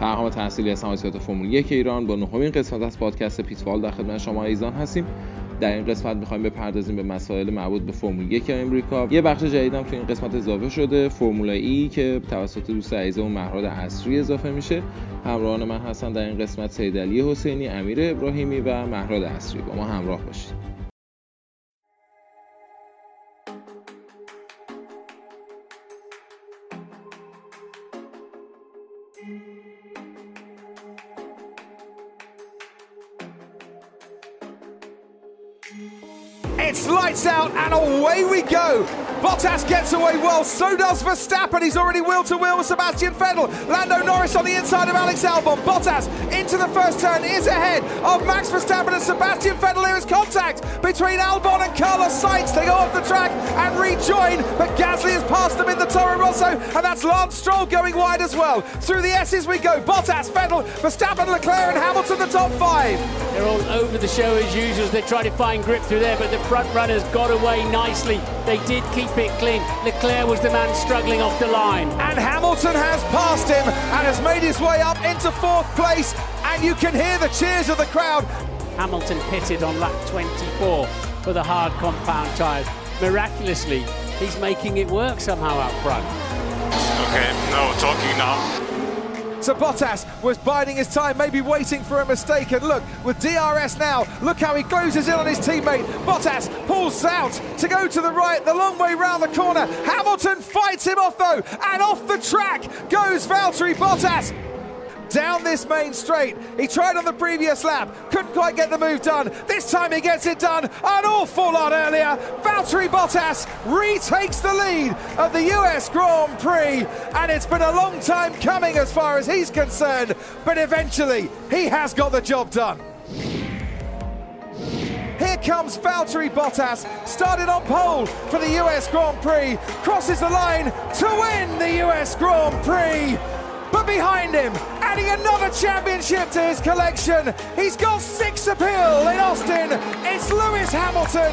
فرهام تحصیلی از سماسیات فرمول 1 ایران با نهمین قسمت از پادکست پیتفال در خدمت شما ایزان هستیم. در این قسمت می‌خوایم بپردازیم به مسائل مربوط به فرمول 1 آمریکا. یه بخش جدیدم تو این قسمت اضافه شده، فرمول ای که توسط دوست عزیزمون مهران عصری اضافه میشه. همراهان من هستن در این قسمت سید علی حسینی، امیر ابراهیمی و مهران عصری. با ما همراه باشید. It's lights out and away we go. Bottas gets away well, so does Verstappen. He's already wheel to wheel with Sebastian Vettel. Lando Norris on the inside of Alex Albon. Bottas into the first turn is ahead of Max Verstappen and Sebastian Vettel. There is contact between Albon and Carlos Sainz. They go off the track and rejoin, but Gasly has passed them in the Toro Rosso, and that's Lance Stroll going wide as well. Through the S's we go. Bottas, Vettel, Verstappen, Leclerc and Hamilton, the top five. They're all over the show as usual. They try to find grip through there, but the front runners got away nicely. They did keep it clean. Leclerc was the man struggling off the line. And Hamilton has passed him and has made his way up into fourth place. And you can hear the cheers of the crowd. Hamilton pitted on lap 24 for the hard compound tyres. Miraculously, he's making it work somehow out front. Okay, no talking now. So Bottas was biding his time, maybe waiting for a mistake, and look, with DRS now, look how he closes in on his teammate. Bottas pulls out to go to the right, the long way round the corner. Hamilton fights him off though, and off the track goes Valtteri Bottas. Down this main straight, he tried on the previous lap, couldn't quite get the move done. This time he gets it done an awful lot earlier. Valtteri Bottas retakes the lead at the US Grand Prix, and it's been a long time coming as far as he's concerned, but eventually he has got the job done. Here comes Valtteri Bottas, started on pole for the US Grand Prix, crosses the line to win the US Grand Prix. But behind him, adding another championship to his collection, he's got six appeal in Austin. It's Lewis Hamilton,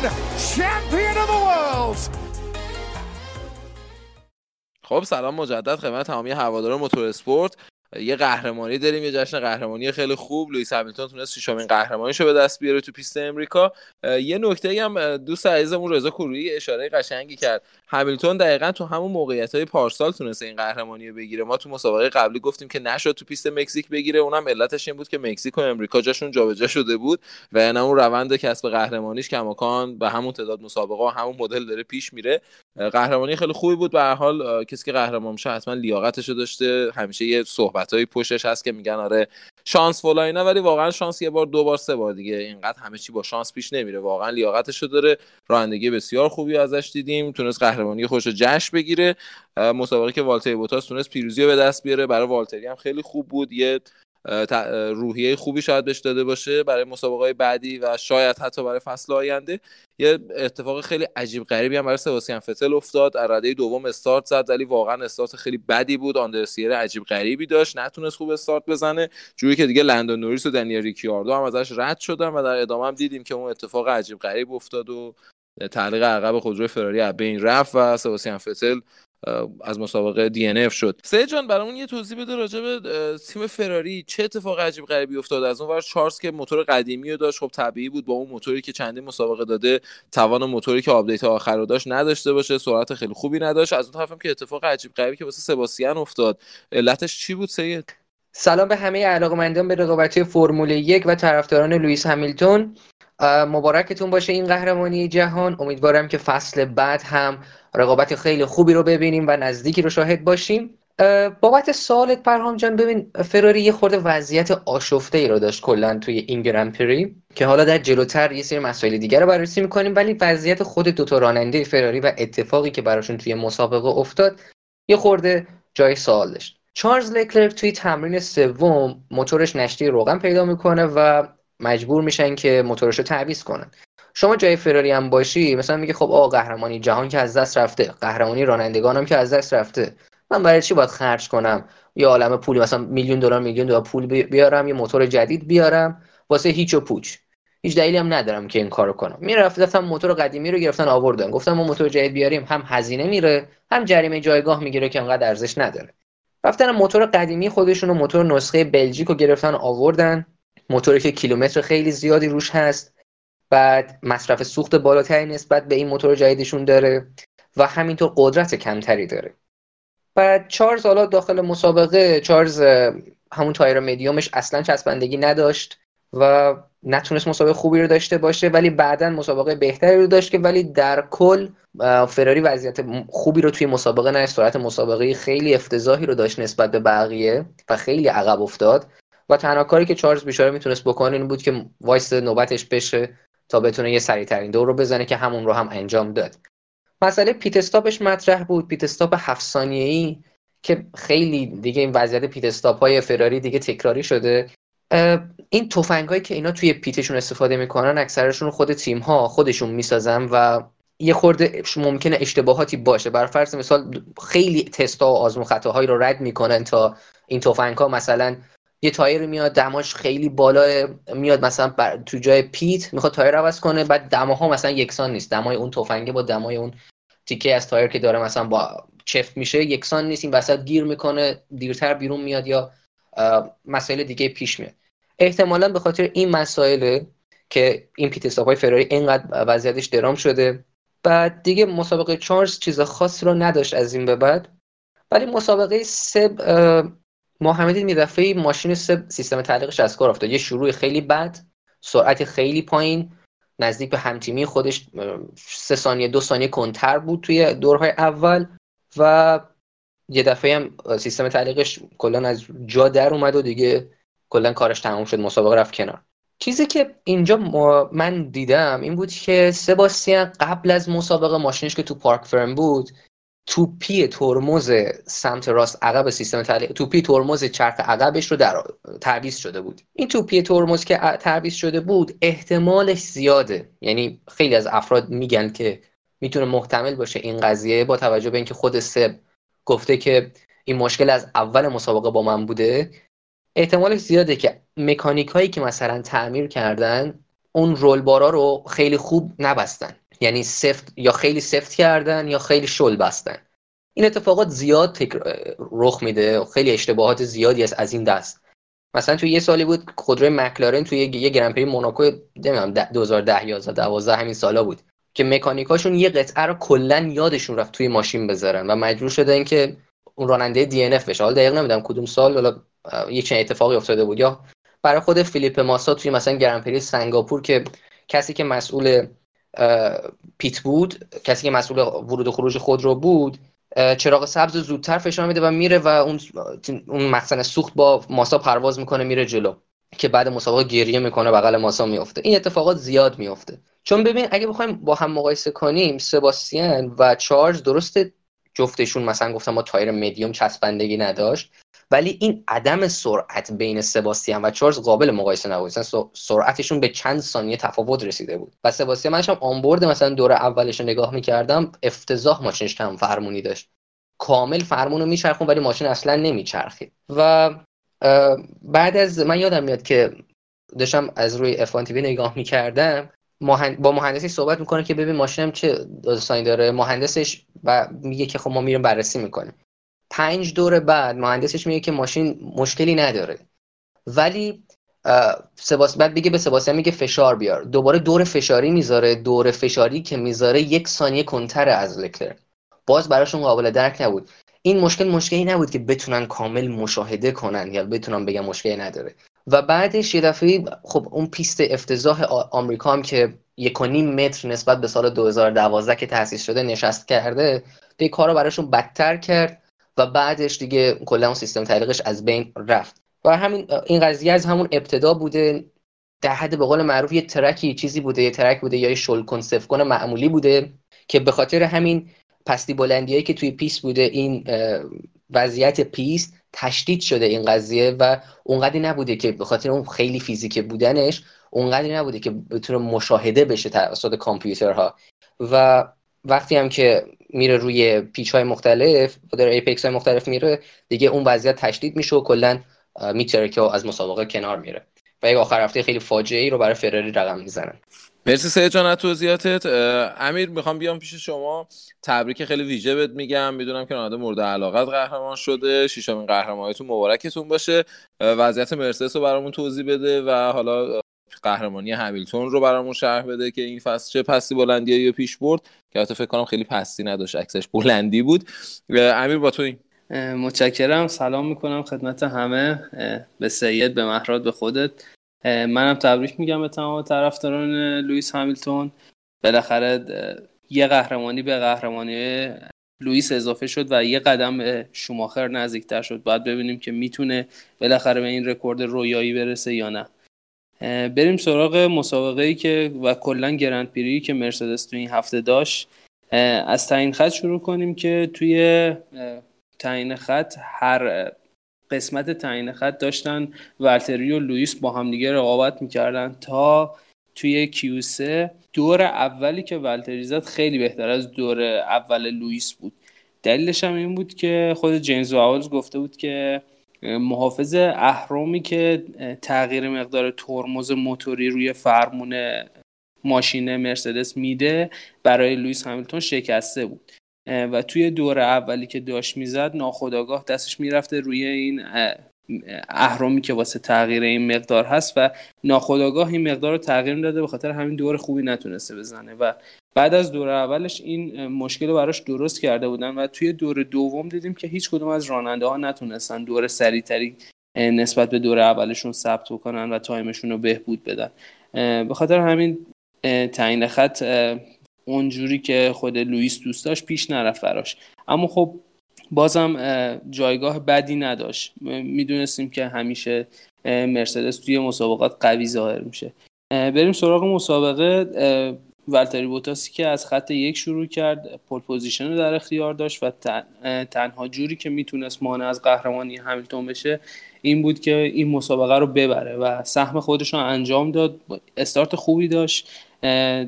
champion of the world. خب سلام مجدد خدمت تمامی هواداران موتور اسپورت. یه قهرمانی داریم، یه جشن قهرمانی خیلی خوب. لوئیس همیلتون تونست شیشمین قهرمانیشو به دست بیاره تو پیست امریکا. یه نکته‌ای هم دوست عزیزمون رضا کرویی اشاره قشنگی کرد. همیلتون دقیقاً تو همون موقعیت‌های پارسال تونست این قهرمانی رو بگیره. ما تو مسابقه قبلی گفتیم که نشد تو پیست مکزیک بگیره، اونم علتش این بود که مکزیک و امریکا جاشون جابجا شده بود و یعنی اون روند کسب قهرمانیش کماکان به همون تعداد مسابقه و همون مدل داره پیش میره. قهرمانی خیلی خوبی بود. به هر حال کسی که قهرمان شه حتما لیاقتشو داشته. همیشه یه صحبتای پشتش هست که میگن آره شانس فلان اینا، ولی واقعا شانس یه بار دو بار سه بار دیگه اینقدر همه چی با شانس پیش نمیره. واقعا لیاقتشو داره. رانندگی بسیار خوبی ازش دیدیم. تونست قهرمانی خودش رو جشن بگیره. مسابقه که والتری بوتاس تونست پیروزی رو به دست بیاره، برای والتری هم خیلی خوب بود. یه روحیه خوبی شاید بهش داده باشه برای مسابقه‌های بعدی و شاید حتی برای فصل آینده. یه اتفاق خیلی عجیب غریبی هم برای سباستین فتل افتاد. در رده دوم استارت زد، ولی واقعا استارت خیلی بدی بود. آندرسیر عجیب غریبی داشت، نتونست خوب استارت بزنه، جوری که دیگه لندو نوریس و دنیل ریکیاردو هم ازش رد شدن و در ادامه هم دیدیم که اون اتفاق عجیب غریب افتاد و تعلیق عقب خودروی فراری از بین رفت و سباستین فتل از مسابقه DNF شد. سید جان برامون یه توضیح بده راجع به تیم فراری، چه اتفاق عجیب غریبی افتاد؟ از اونور چارلز که موتور قدیمی رو داشت، خب طبیعی بود با اون موتوری که چندین مسابقه داده توان موتوری که آپدیت آخر رو داشت نداشته باشه، سرعت خیلی خوبی نداشت. از اون طرفم که اتفاق عجیب غریبی که واسه سباستین افتاد، علتش چی بود سید؟ سلام به همه علاقه‌مندان به رقابت‌های فرمول 1 و طرفداران لوئیس همیلتون. مبارکتون باشه این قهرمانی جهان. امیدوارم که فصل بعد هم رقابت خیلی خوبی رو ببینیم و نزدیکی رو شاهد باشیم. بابت سوالت پرهام جان، ببین فراری یه خورده وضعیت آشفته‌ای رو داشت کلا توی این گرند پری که حالا در جلوتر یه سری مسائل دیگر رو بررسی می‌کنیم، ولی وضعیت خود دوتا راننده فراری و اتفاقی که براشون توی مسابقه افتاد یه خورده جای سوال داشت. چارلز لکلرک توی تمرین سوم موتورش نشتی روغن پیدا می‌کنه و مجبور میشن که موتورش رو تعویض کنن. شما جای فراری هم باشی مثلا میگه خب آقا قهرمانی جهان که از دست رفته، قهرمانی رانندگانم که از دست رفته، من برای چی باید خرج کنم یه عالمه پول، مثلا $1,000,000 پول بیارم یه موتور جدید بیارم واسه هیچ و پوچ؟ هیچ دلیلی هم ندارم که این کارو کنم. میرفتم موتور قدیمی رو گرفتن آوردن، گفتم ما موتور جدید بیاریم هم هزینه میره هم جریمه جایگاه میگیره که انقدر ارزش نداره. رفتن موتور قدیمی خودشون و موتور نسخه بلژیک رو گرفتن آوردن، موتوری که کیلومتر خیلی زیادی روش هست، بعد مصرف سوخت بالاتری نسبت به این موتور جدیدشون داره و همینطور قدرت کمتری داره. بعد چارلز حالا داخل مسابقه، چارلز همون تایر مدیومش اصلا چسبندگی نداشت و نتونست مسابقه خوبی رو داشته باشه، ولی بعداً مسابقه بهتری رو داشت که ولی در کل فراری وضعیت خوبی رو توی مسابقه نداشت، سرعت مسابقه خیلی افتضاحی رو داشت نسبت به بقیه و خیلی عقب افتاد و تنها کاری که چارلز بیچاره میتونست بکنه این بود که وایس نوبتش بشه تا بتونه یه سریع‌ترین دور رو بزنه که همون رو هم انجام داد. مسئله پیت استاپش مطرح بود، پیت استاپ 7 ثانیه‌ای که خیلی دیگه این وضعیت پیت استاپ‌های فراری دیگه تکراری شده. این تفنگایی که اینا توی پیتشون استفاده میکنن اکثرشون خود تیم‌ها خودشون میسازن و یه خورده ممکنه اشتباهاتی باشه. بر فرض مثال خیلی تستا و آزمون خطاهایی رو رد میکنن تا این تفنگ‌ها، مثلا یه تایر میاد دماش خیلی بالا میاد، مثلا تو جای پیت میخواد تایر عوض کنه، بعد دماها مثلا یکسان نیست، دمای اون تفنگه با دمای اون تیکه از تایر که داره مثلا با چفت میشه یکسان نیست، این وسط گیر میکنه، دیرتر بیرون میاد یا مسائل دیگه پیش میاد. احتمالاً به خاطر این مسائل که این پیت استاپ‌های فراری اینقدر وضعیتش درام شده. بعد دیگه مسابقه چارلز چیز خاصی رو نداشت از این به بعد، ولی مسابقه سب ما هم دیدیم دفعه ماشین سب سیستم تعلیقش از کار افتاد. یه شروع خیلی بد، سرعت خیلی پایین، نزدیک به همتیمی خودش 3 ثانیه 2 ثانیه کنتر بود توی دورهای اول و یه دفعه هم سیستم تعلیقش کلا از جا در اومد و دیگه کلا کارش تموم شد، مسابقه رفت کنار. چیزی که اینجا من دیدم این بود که سباستین قبل از مسابقه ماشینش که تو پارک فرم بود، توپی ترمز سمت راست عقب سیستم تعلیق، توپی ترمز چرخ عقبش رو در تعویض شده بود. این توپی ترمز که تعویض شده بود احتمالش زیاده، یعنی خیلی از افراد میگن که میتونه محتمل باشه این قضیه، با توجه به اینکه خود سب گفته که این مشکل از اول مسابقه با من بوده، احتمالش زیاده که مکانیک هایی که مثلا تعمیر کردن اون رول بارا رو خیلی خوب نبستن، یعنی سفت یا خیلی سفت کردن یا خیلی شل بستن. این اتفاقات زیاد رخ میده، خیلی اشتباهات زیادی است از این دست. مثلا توی یه سالی بود خودروی مکلارن توی یه گرنپری موناکو، نمیدونم 2010 یا 12 همین سالا بود که مکانیکاشون یه قطعه رو کلا یادشون رفت توی ماشین بذارن و مجبور شدن که اون راننده دی ان اف بشه. حالا دقیق نمیدونم کدوم سال حالا یه چنین اتفاقی افتاده بود، یا برای خود فیلیپ ماسا توی مثلا گرنپری سنگاپور که کسی که مسئول پیت بود، کسی که مسئول ورود و خروج خود رو بود، چراغ سبز زودتر فشار میده و میره و اون مخزن سوخت با ماسا پرواز میکنه میره جلو، که بعد مسابقه گریه میکنه بغل ماسا میفته. این اتفاقات زیاد میفته، چون ببین اگه بخوایم با هم مقایسه کنیم سباستین و چارلز، درسته جفتشون مثلا گفتم ما تایر مدیوم چسبندگی نداشت، ولی این عدم سرعت بین سباستین و چارلز قابل مقایسه نبود، مثلا سرعتشون به چند ثانیه تفاوت رسیده بود. و سباستین منش هم آنبورد مثلا دور اولش رو نگاه می‌کردم، افتضاح ماشینش هم فرمونی داشت، کامل فرمونو میچرخون ولی ماشین اصلا نمیچرخید. و بعد از من یادم میاد که داشتم از روی اف1 تیوی نگاه می‌کردم، با مهندسی صحبت میکنه که ببین ماشینم چه داستانی داره، مهندسش و میگه که خب ما میریم بررسی میکنیم. 5 دور بعد مهندسش میگه که ماشین مشکلی نداره، ولی بعد میگه به سباستین میگه فشار بیار، دوباره دور فشاری میذاره، دور فشاری که میذاره 1 ثانیه کنتر از لکلر، باز براشون قابل درک نبود. این مشکلی نبود که بتونن کامل مشاهده کنن یا بتونن بگن مشکلی نداره. و بعدش یه دفعه خب اون پیست افتضاح آمریکا هم که 1.5 متر نسبت به سال 2012 که تأسیس شده نشست کرده، دیگه کارو براشون بدتر کرد و بعدش دیگه کلا اون سیستم تعلیقش از بین رفت. و همین این قضیه از همون ابتدا بوده، در حد به قول معروف یه ترکی چیزی بوده، یه ترک بوده یا یه شلکن سفکن معمولی بوده که به خاطر همین پستی بلندیایی که توی پیست بوده، این وضعیت پیست تشدید شده این قضیه و اونقدری نبوده که به خاطر اون خیلی فیزیکی بودنش، اونقدری نبوده که بتونه مشاهده بشه توسط کامپیوترها. و وقتی هم که میره روی پیچ‌های مختلف و در ایپکس‌های مختلف میره، دیگه اون وضعیت تشدید میشه و کلاً میترکه و از مسابقه کنار میره و یک آخر هفته خیلی فاجعه‌ای رو برای فراری رقم میزنن. مرسی سید جان از توضیحاتت. امیر میخوام بیام پیش شما، تبریک خیلی ویژه بهت میگم، میدونم که راننده مورد علاقت قهرمان شده، ششمین قهرمانیتون مبارکتون باشه. وضعیت مرسدس رو برامون توضیح بده و حالا قهرمانی همیلتون رو برامون شرح بده که این فصل چه پستی بلندیایی پیش برد که البته فکر کنم خیلی پستی نداشت، عکسش بلندی بود. امیر با تویی. متشکرم، سلام میکنم خدمت همه، به سید، به مهراد، به خودت. منم تبریک میگم به تمام طرفداران لوئیس همیلتون. بالاخره یه قهرمانی به قهرمانی لوئیس اضافه شد و یه قدم به شوماخر نزدیکتر شد. باید ببینیم که میتونه بالاخره به این رکورد رویایی برسه یا نه. بریم سراغ مسابقه‌ای که و کلاً گرند پری که مرسدس تو این هفته داشت. از تعیین خط شروع کنیم که توی تعیین خط هر قسمت تعیین خط داشتن والتری و لوئیس با همدیگه رقابت میکردن تا توی کیوسه دور اولی که والتری زد خیلی بهتر از دور اول لوئیس بود. دلیلش هم این بود که خود جیمز واولز گفته بود که محافظ اهرمی که تغییر مقدار ترمز موتوری روی فرمون ماشین مرسدس میده برای لوئیس همیلتون شکسته بود و توی دور اولی که داشت میزد ناخودآگاه دستش میرفته روی این اهرمی که واسه تغییر این مقدار هست و ناخودآگاه این مقدار رو تغییر داده، به خاطر همین دور خوبی نتونسته بزنه و بعد از دور اولش این مشکل رو براش درست کرده بودن و توی دور دوم دیدیم که هیچ کدوم از راننده ها نتونستن دور سریع‌تری نسبت به دور اولشون ثبت بکنن و تایمشون رو بهبود بدن. به خاطر همین تعیین خط اونجوری که خود لوئیس دوست داشت پیش نرفت براش، اما خب بازم جایگاه بدی نداشت. میدونستیم که همیشه مرسدس توی مسابقات قوی ظاهر میشه. بریم سراغ مسابقه. والتری بوتاسی که از خط یک شروع کرد، پول پوزیشن رو در اختیار داشت و تنها جوری که میتونست مانع از قهرمانی همیلتون بشه این بود که این مسابقه رو ببره و سهم خودش رو انجام داد. استارت خوبی داشت،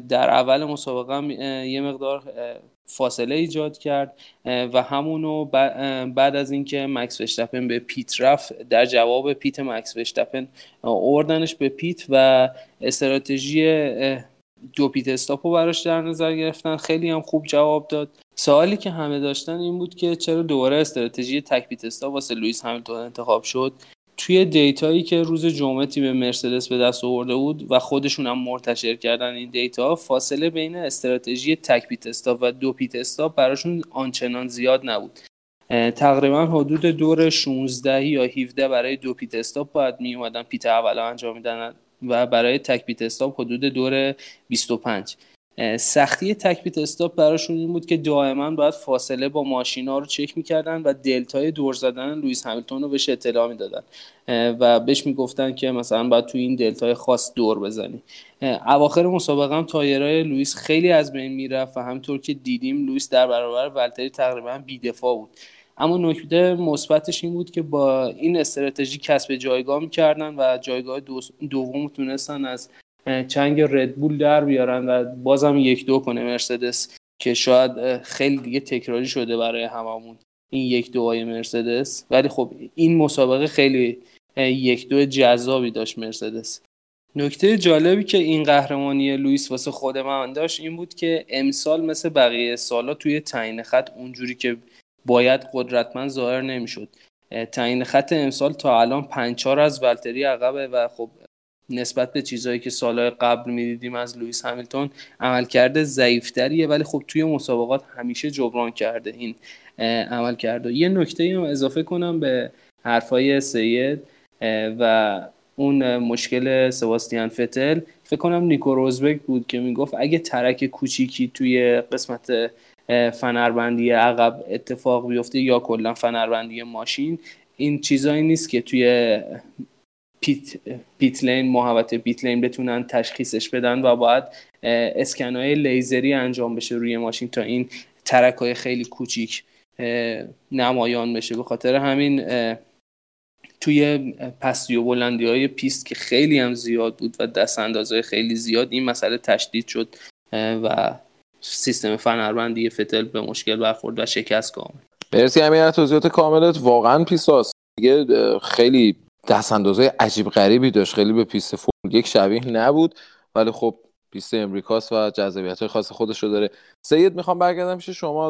در اول مسابقه یه مقدار فاصله ایجاد کرد و همونو بعد از اینکه مکس ورستاپن به پیت رفت، در جواب پیت مکس ورستاپن آوردنش به پیت و استراتژی دو پیت استاپو براش در نظر گرفتن، خیلی هم خوب جواب داد. سوالی که همه داشتن این بود که چرا دوباره استراتژی تک پیت استاپ واسه لوئیس همیلتون انتخاب شد. توی دیتایی که روز جمعه تیم مرسدس به دست آورده بود و خودشون هم منتشر کردن این دیتا، فاصله بین استراتژی تک پیت استاپ و دو پیت استاپ براشون آنچنان زیاد نبود. تقریبا حدود دور 16 یا 17 برای دو پیت استاپ باید می اومدن پیت اولو انجام میدادن و برای تک پیت استاپ حدود دور 25. سختی تک پیت استاپ براشون این بود که دائما باید فاصله با ماشینا رو چک می‌کردن و دلتای دور زدن لوئیس همیلتون رو بهش اطلاع می‌دادن و بهش میگفتن که مثلا باید تو این دلتای خاص دور بزنی. اواخر مسابقه هم تایرای لوئیس خیلی از بین میرفت و همینطور که دیدیم لوئیس در برابر والتری تقریبا بی‌دفاع بود. اما نکته مثبتش این بود که با این استراتژی کسب جایگاه می‌کردن و جایگاه دوم تونستن از چنگ ردبول در بیارن و بازم 1-2 کنه مرسدس که شاید خیلی دیگه تکراری شده برای هممون این 1-2 مرسدس، ولی خب این مسابقه خیلی 1-2 جذابی داشت مرسدس. نکته جالبی که این قهرمانی لوئیس واسه خود من داشت این بود که امسال مثل بقیه سالا توی تعیین خط اونجوری که باید قدرتمند ظاهر نمیشد. تعیین خط امسال تا الان 5-4 از والتری عقبه و خب نسبت به چیزایی که سالهای قبل میدیدیم از لوئیس همیلتون عملکرد ضعیف‌تریه، ولی خب توی مسابقات همیشه جبران کرده این عملکرد. یه نکته‌ای هم اضافه کنم به حرفای سید و اون مشکل سباستیان فتل، فکر کنم نیکو روزبک بود که میگفت اگه ترک کوچیکی توی قسمت فنربندی عقب اتفاق بیفته یا کلا فنربندی ماشین، این چیزایی نیست که توی پیت لین محوطه پیت لین بتونن تشخیصش بدن و باید اسکن‌های لیزری انجام بشه روی ماشین تا این ترک‌های خیلی کوچیک نمایان بشه. به خاطر همین توی پستی و بلندی‌های پیست که خیلی هم زیاد بود و دست‌اندازهای خیلی زیاد این مسئله تشدید شد و سیستم فنربندی فتل به مشکل برخورد و شکست کامل. مرسی امیر از توضیحات کاملت. واقعا پیساست دیگه، خیلی دست اندازه عجیب غریبی داشت، خیلی به پیست فرمول 1 شبیه نبود، ولی خب پیست امریکاست و جذابیت‌های خاص خودش رو داره. سید، میخوام برگردم پیش شما.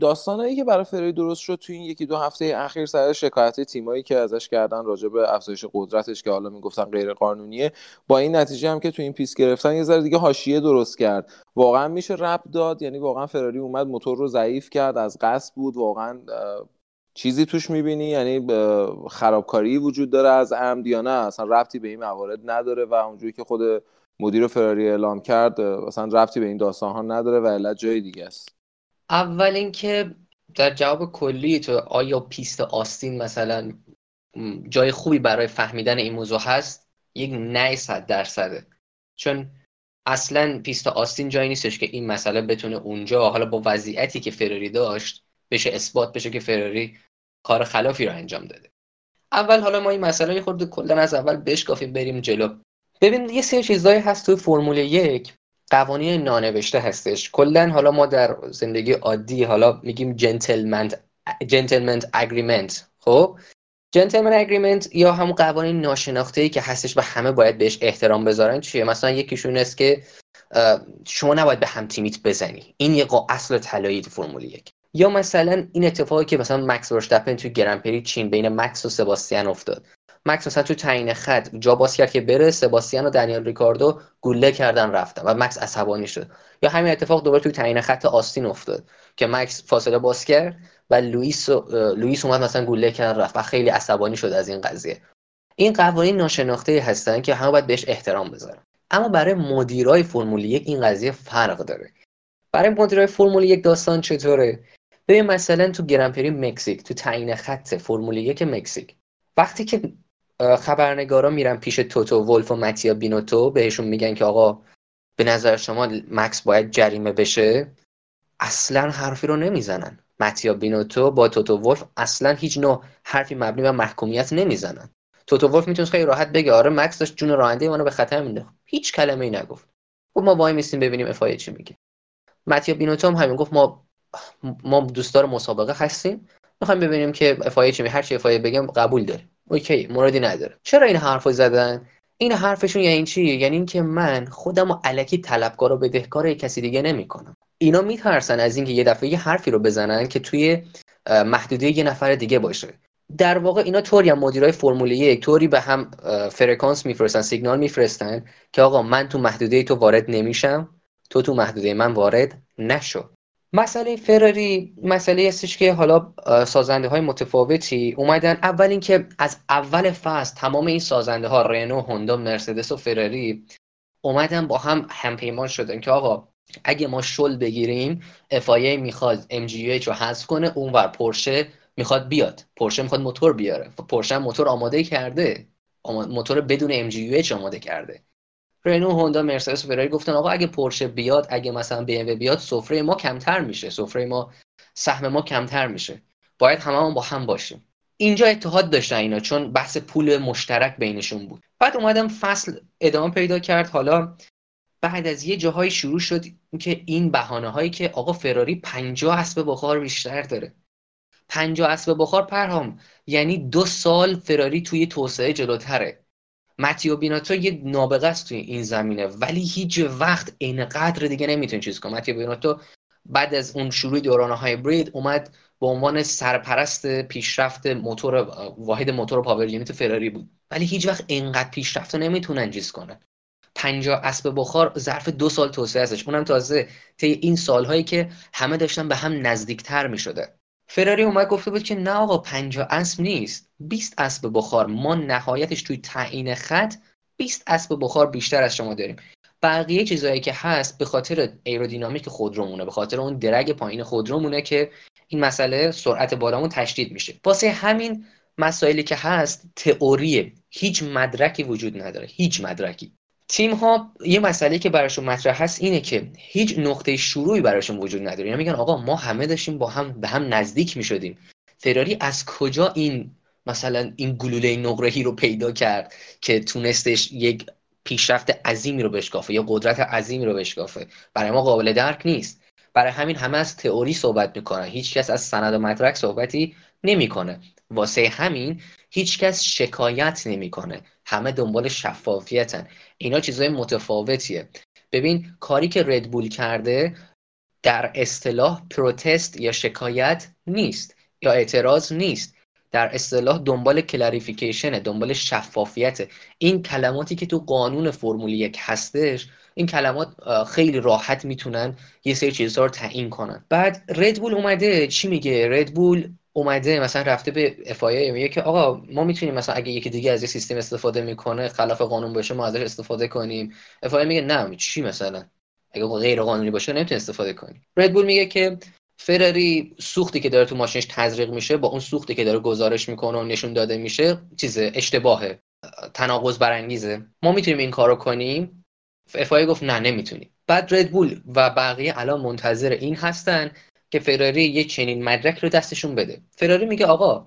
داستانایی که برای فراری درست شد تو این یکی دو هفته اخیر سر شکایت تیمایی که ازش کردن راجع به افزایش قدرتش که حالا میگفتن غیر قانونیه، با این نتیجه هم که تو این پیست گرفتن یه ذره دیگه حاشیه درست کرد. واقعا میشه رپ داد، یعنی واقعا فراری اومد موتور رو ضعیف کرد، از قصد بود، واقعا چیزی توش میبینی؟ یعنی خرابکاری وجود داره از عمد یا نه اصلا ربطی به این موارد نداره و اونجوری که خود مدیر فراری اعلام کرد اصلا ربطی به این داستان ها نداره و علت جای دیگه است؟ اول اینکه در جواب کلی تو، آیا پیست آستین مثلا جای خوبی برای فهمیدن این موضوع هست؟ یک نه 100%، چون اصلا پیست آستین جایی نیستش که این مسئله بتونه اونجا، حالا با وضعیتی که فراری داشت، بشه اثبات بشه که فراری کار خلافی رو انجام داده. اول حالا ما این مسئله خورد کلا از اول بشکافیم بریم جلو. ببین یه سری چیزایی هست توی فرمول 1 قوانین نانوشته هستش. کلا حالا ما در زندگی عادی حالا میگیم جنتلمن اگریمنت. خب جنتلمن اگریمنت یا همون قوانین ناشناخته‌ای که هستش و همه باید بهش احترام بذارن چیه؟ مثلا یکیشون است که شما نباید به هم تیمیت بزنی. این یه اصل طلایی تو فرمول 1. یا مثلا این اتفاقی که مثلا مکس ورستاپن تو گرنپری چین بین مکس و سباستیان افتاد. مکس مثلا تو تعیین خط جا باز کرد که بره، سباستیان و دنیل ریکاردو گله کردن رفتن و مکس عصبانی شد. یا همین اتفاق دوباره تو تعیین خط آستین افتاد که مکس فاصله باز کرد و لوئیس اومد مثلا گله کردن رفت و خیلی عصبانی شد از این قضیه. این قوانین ناشناخته‌ای هستن که همه باید بهش احترام بذارن. اما برای مدیرای فرمول 1 این قضیه فرق داره. برای مدیرای فرمول 1 داستان چطوره؟ ببین مثلا تو گرنپری مکزیک تو تعیین خط فرمول 1 مکزیک وقتی که خبرنگارا میرن پیش توتو ولف و ماتیا بینوتو بهشون میگن که آقا به نظر شما مکس باید جریمه بشه، اصلا حرفی رو نمیزنن. ماتیا بینوتو با توتو ولف اصلا هیچ نوع حرفی مبنی بر محکومیت نمیزنن. توتو ولف میتونه خیلی راحت بگه آره مکس داشت جون راننده منو به خطر مینداخت، هیچ کلمه‌ای نگفت. خب ما وای میسیم ببینیم FIA چی میگه. ماتیا بینوتو هم همین گفت ما دوستدار مسابقه هستیم، میخوایم ببینیم که FIA چی میگه، هر چی FIA بگم قبول داره. اوکی، مرادی نداره. چرا این حرفو زدن؟ این حرفشون یعنی چی؟ یعنی اینکه من خودمو الکی طلبکار و بدهکار کسی دیگه نمیکنم. اینا میترسن از اینکه یه دفعه یه حرفی رو بزنن که توی محدوده یه نفر دیگه باشه. در واقع اینا طوری هم مدیرای فرمول 1 طوری به هم فرکانس میفرستن، سیگنال میفرستن که آقا من تو محدوده تو وارد نمیشم، تو محدوده من وارد نشو. مسئله فراری مسئله هستش که حالا سازنده های متفاوتی اومدن. اول اینکه از اول فصل تمام این سازنده ها رنو، هوندا، مرسدس و فراری اومدن با هم همپیمان شدن که آقا اگه ما شل بگیریم FIA میخواد MGUH رو حذف کنه، اونور پورشه میخواد بیاد، پورشه میخواد موتور بیاره، پورشه موتور آماده کرده، موتور بدون MGUH آماده کرده. رنو، هوندا، مرسدس و فراری گفتن آقا اگه پورشه بیاد، اگه مثلا BMW بیاد، سفره ما کمتر میشه، سفره ما، سهم ما کمتر میشه، باید هممون با هم باشیم. اینجا اتحاد داشتن اینا چون بحث پول مشترک بینشون بود. بعد اومدم فصل ادامه پیدا کرد. حالا بعد از یه جاهای شروع شد که این بهانه هایی که آقا فراری 50 اسب بخار بیشتر داره. 50 اسب بخار پرهام، یعنی 2 سال فراری توی توسعه جلوتره. ماتیو بیناتو یه نابغه است توی این زمینه، ولی هیچ وقت اینقدر دیگه نمیتونه چیز کنه. ماتیو بیناتو بعد از اون شروع دوران هایبرید اومد به عنوان سرپرست پیشرفت موتور، واحد موتور پاور یونیت فراری بود، ولی هیچ وقت اینقدر پیشرفت نمیتونن چیز کنن. 50 اسب بخار ظرف 2 سال توسعه ازش، اونم تازه طی این سالهایی که همه داشتن به هم نزدیکتر میشدن. فراری اومد گفته بود که نه آقا 50 اسب نیست، 20 اسب بخار ما نهایتش توی تعیین خط 20 اسب بخار بیشتر از شما داریم. بقیه چیزایی که هست به خاطر ایرودینامیک خودرومونه، به خاطر اون درگ پایین خودرومونه که این مسئله سرعت بالامون تشدید میشه. واسه همین مسائلی که هست تئوریه، هیچ مدرکی وجود نداره، هیچ مدرکی. تیم ها یه مسئله که براشون مطرح هست اینه که هیچ نقطه شروعی براشون وجود نداره. اینا میگن آقا ما همه داشتیم با هم به هم نزدیک میشدیم. فراری از کجا این مثلا این گلوله نقره‌ای رو پیدا کرد که تونستش یک پیشرفت عظیمی رو بشکافه یا قدرت عظیمی رو بشکافه؟ برای ما قابل درک نیست. برای همین همه از تئوری صحبت میکنن، هیچ کس از سند و مدرک صحبتی نمیکنه. واسه همین هیچ کس شکایت نمیکنه، همه دنبال شفافیتن. اینا چیزای متفاوتیه. ببین کاری که ردبول کرده در اصطلاح پروتست یا شکایت نیست یا اعتراض نیست، در اصطلاح دنبال کلریفیکیشنه، دنبال شفافیته. این کلماتی که تو قانون فرمول 1 هستش، این کلمات خیلی راحت میتونن یه سری چیزها رو تعیین کنن. بعد ردبول اومده چی میگه؟ ردبول اومده مثلا رفته به FIA میگه که آقا ما میتونیم مثلا اگه یکی دیگه از یه سیستم استفاده میکنه خلاف قانون باشه ما ازش استفاده کنیم. FIA میگه نه چی، مثلا اگه غیر قانونی باشه نمیتونی استفاده کنی. ردبول میگه که فراری سوختی که داره تو ماشینش تزریق میشه با اون سوختی که داره گزارش میکنه و نشون داده میشه چیز اشتباهه، تناقض برانگیزه، ما میتونیم این کارو کنیم. FIA گفت نه نمیتونی. بعد ردبول و بقیه الان منتظر این هستن که فراری یه چنین مدرک رو دستشون بده. فراری میگه آقا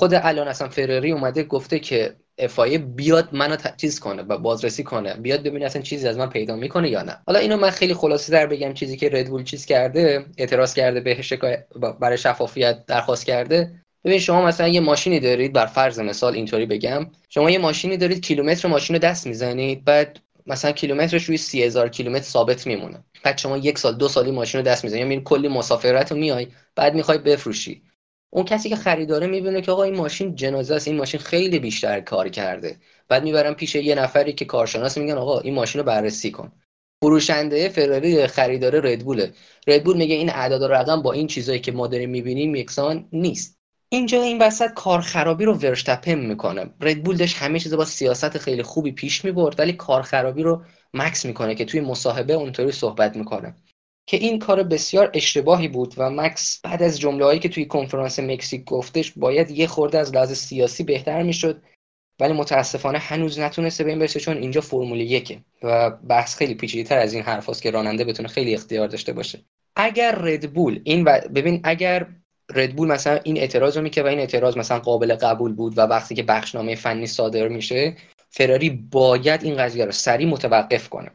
خود الان اصلا فراری اومده گفته که FIA بیاد منو چیز کنه و بازرسی کنه، بیاد ببینه اصلا چیزی از من پیدا میکنه یا نه. حالا اینو من خیلی خلاصه‌تر بگم، چیزی که ردبول چیز کرده، اعتراض کرده به شکایت، برای شفافیت درخواست کرده. ببین شما مثلا یه ماشینی دارید، بر فرض مثال اینطوری بگم، شما یه ماشینی دارید، کیلومتر ماشین رو دست میزنید، بعد مثلا کیلومترش روی 30000 کیلومتر ثابت میمونه. بعد شما یک سال دو سالی ماشین رو دست میزنید، یعنی کلی مسافرت رو میای، بعد میخوای بفروشی. اون کسی که خریداره میبینه که آقا این ماشین جنازه است، این ماشین خیلی بیشتر کار کرده. بعد میبرن پیش یه نفری که کارشناس، میگن آقا این ماشین رو بررسی کن. فروشنده فراری خریداره ردبوله. ردبول میگه این اعداد و رقم با این چیزایی که ما داریم میبینیم یکسان نیست. اینجا این وسط کار خرابی رو ورشتاپن میکنه. ردبول داشت همه چیزو با سیاست خیلی خوبی پیش میبرد، ولی کار خرابی رو مکس میکنه که توی مصاحبه اونطوری صحبت میکنه که این کار بسیار اشتباهی بود و مکس بعد از جمله‌هایی که توی کنفرانس مکزیک گفتش باید یه خورده از لحاظ سیاسی بهتر میشد، ولی متاسفانه هنوز نتونسته به این برسه، چون اینجا فرمول 1 و بحث خیلی پیچیده‌تر از این حرفاست که راننده بتونه خیلی اختیار داشته باشه. اگر ردبول این ببین اگر ردبول مثلا این اعتراض رو میکنه و این اعتراض مثلا قابل قبول بود و وقتی که بخشنامه فنی صادر میشه، فراری باید این قضیه رو سریع متوقف کنه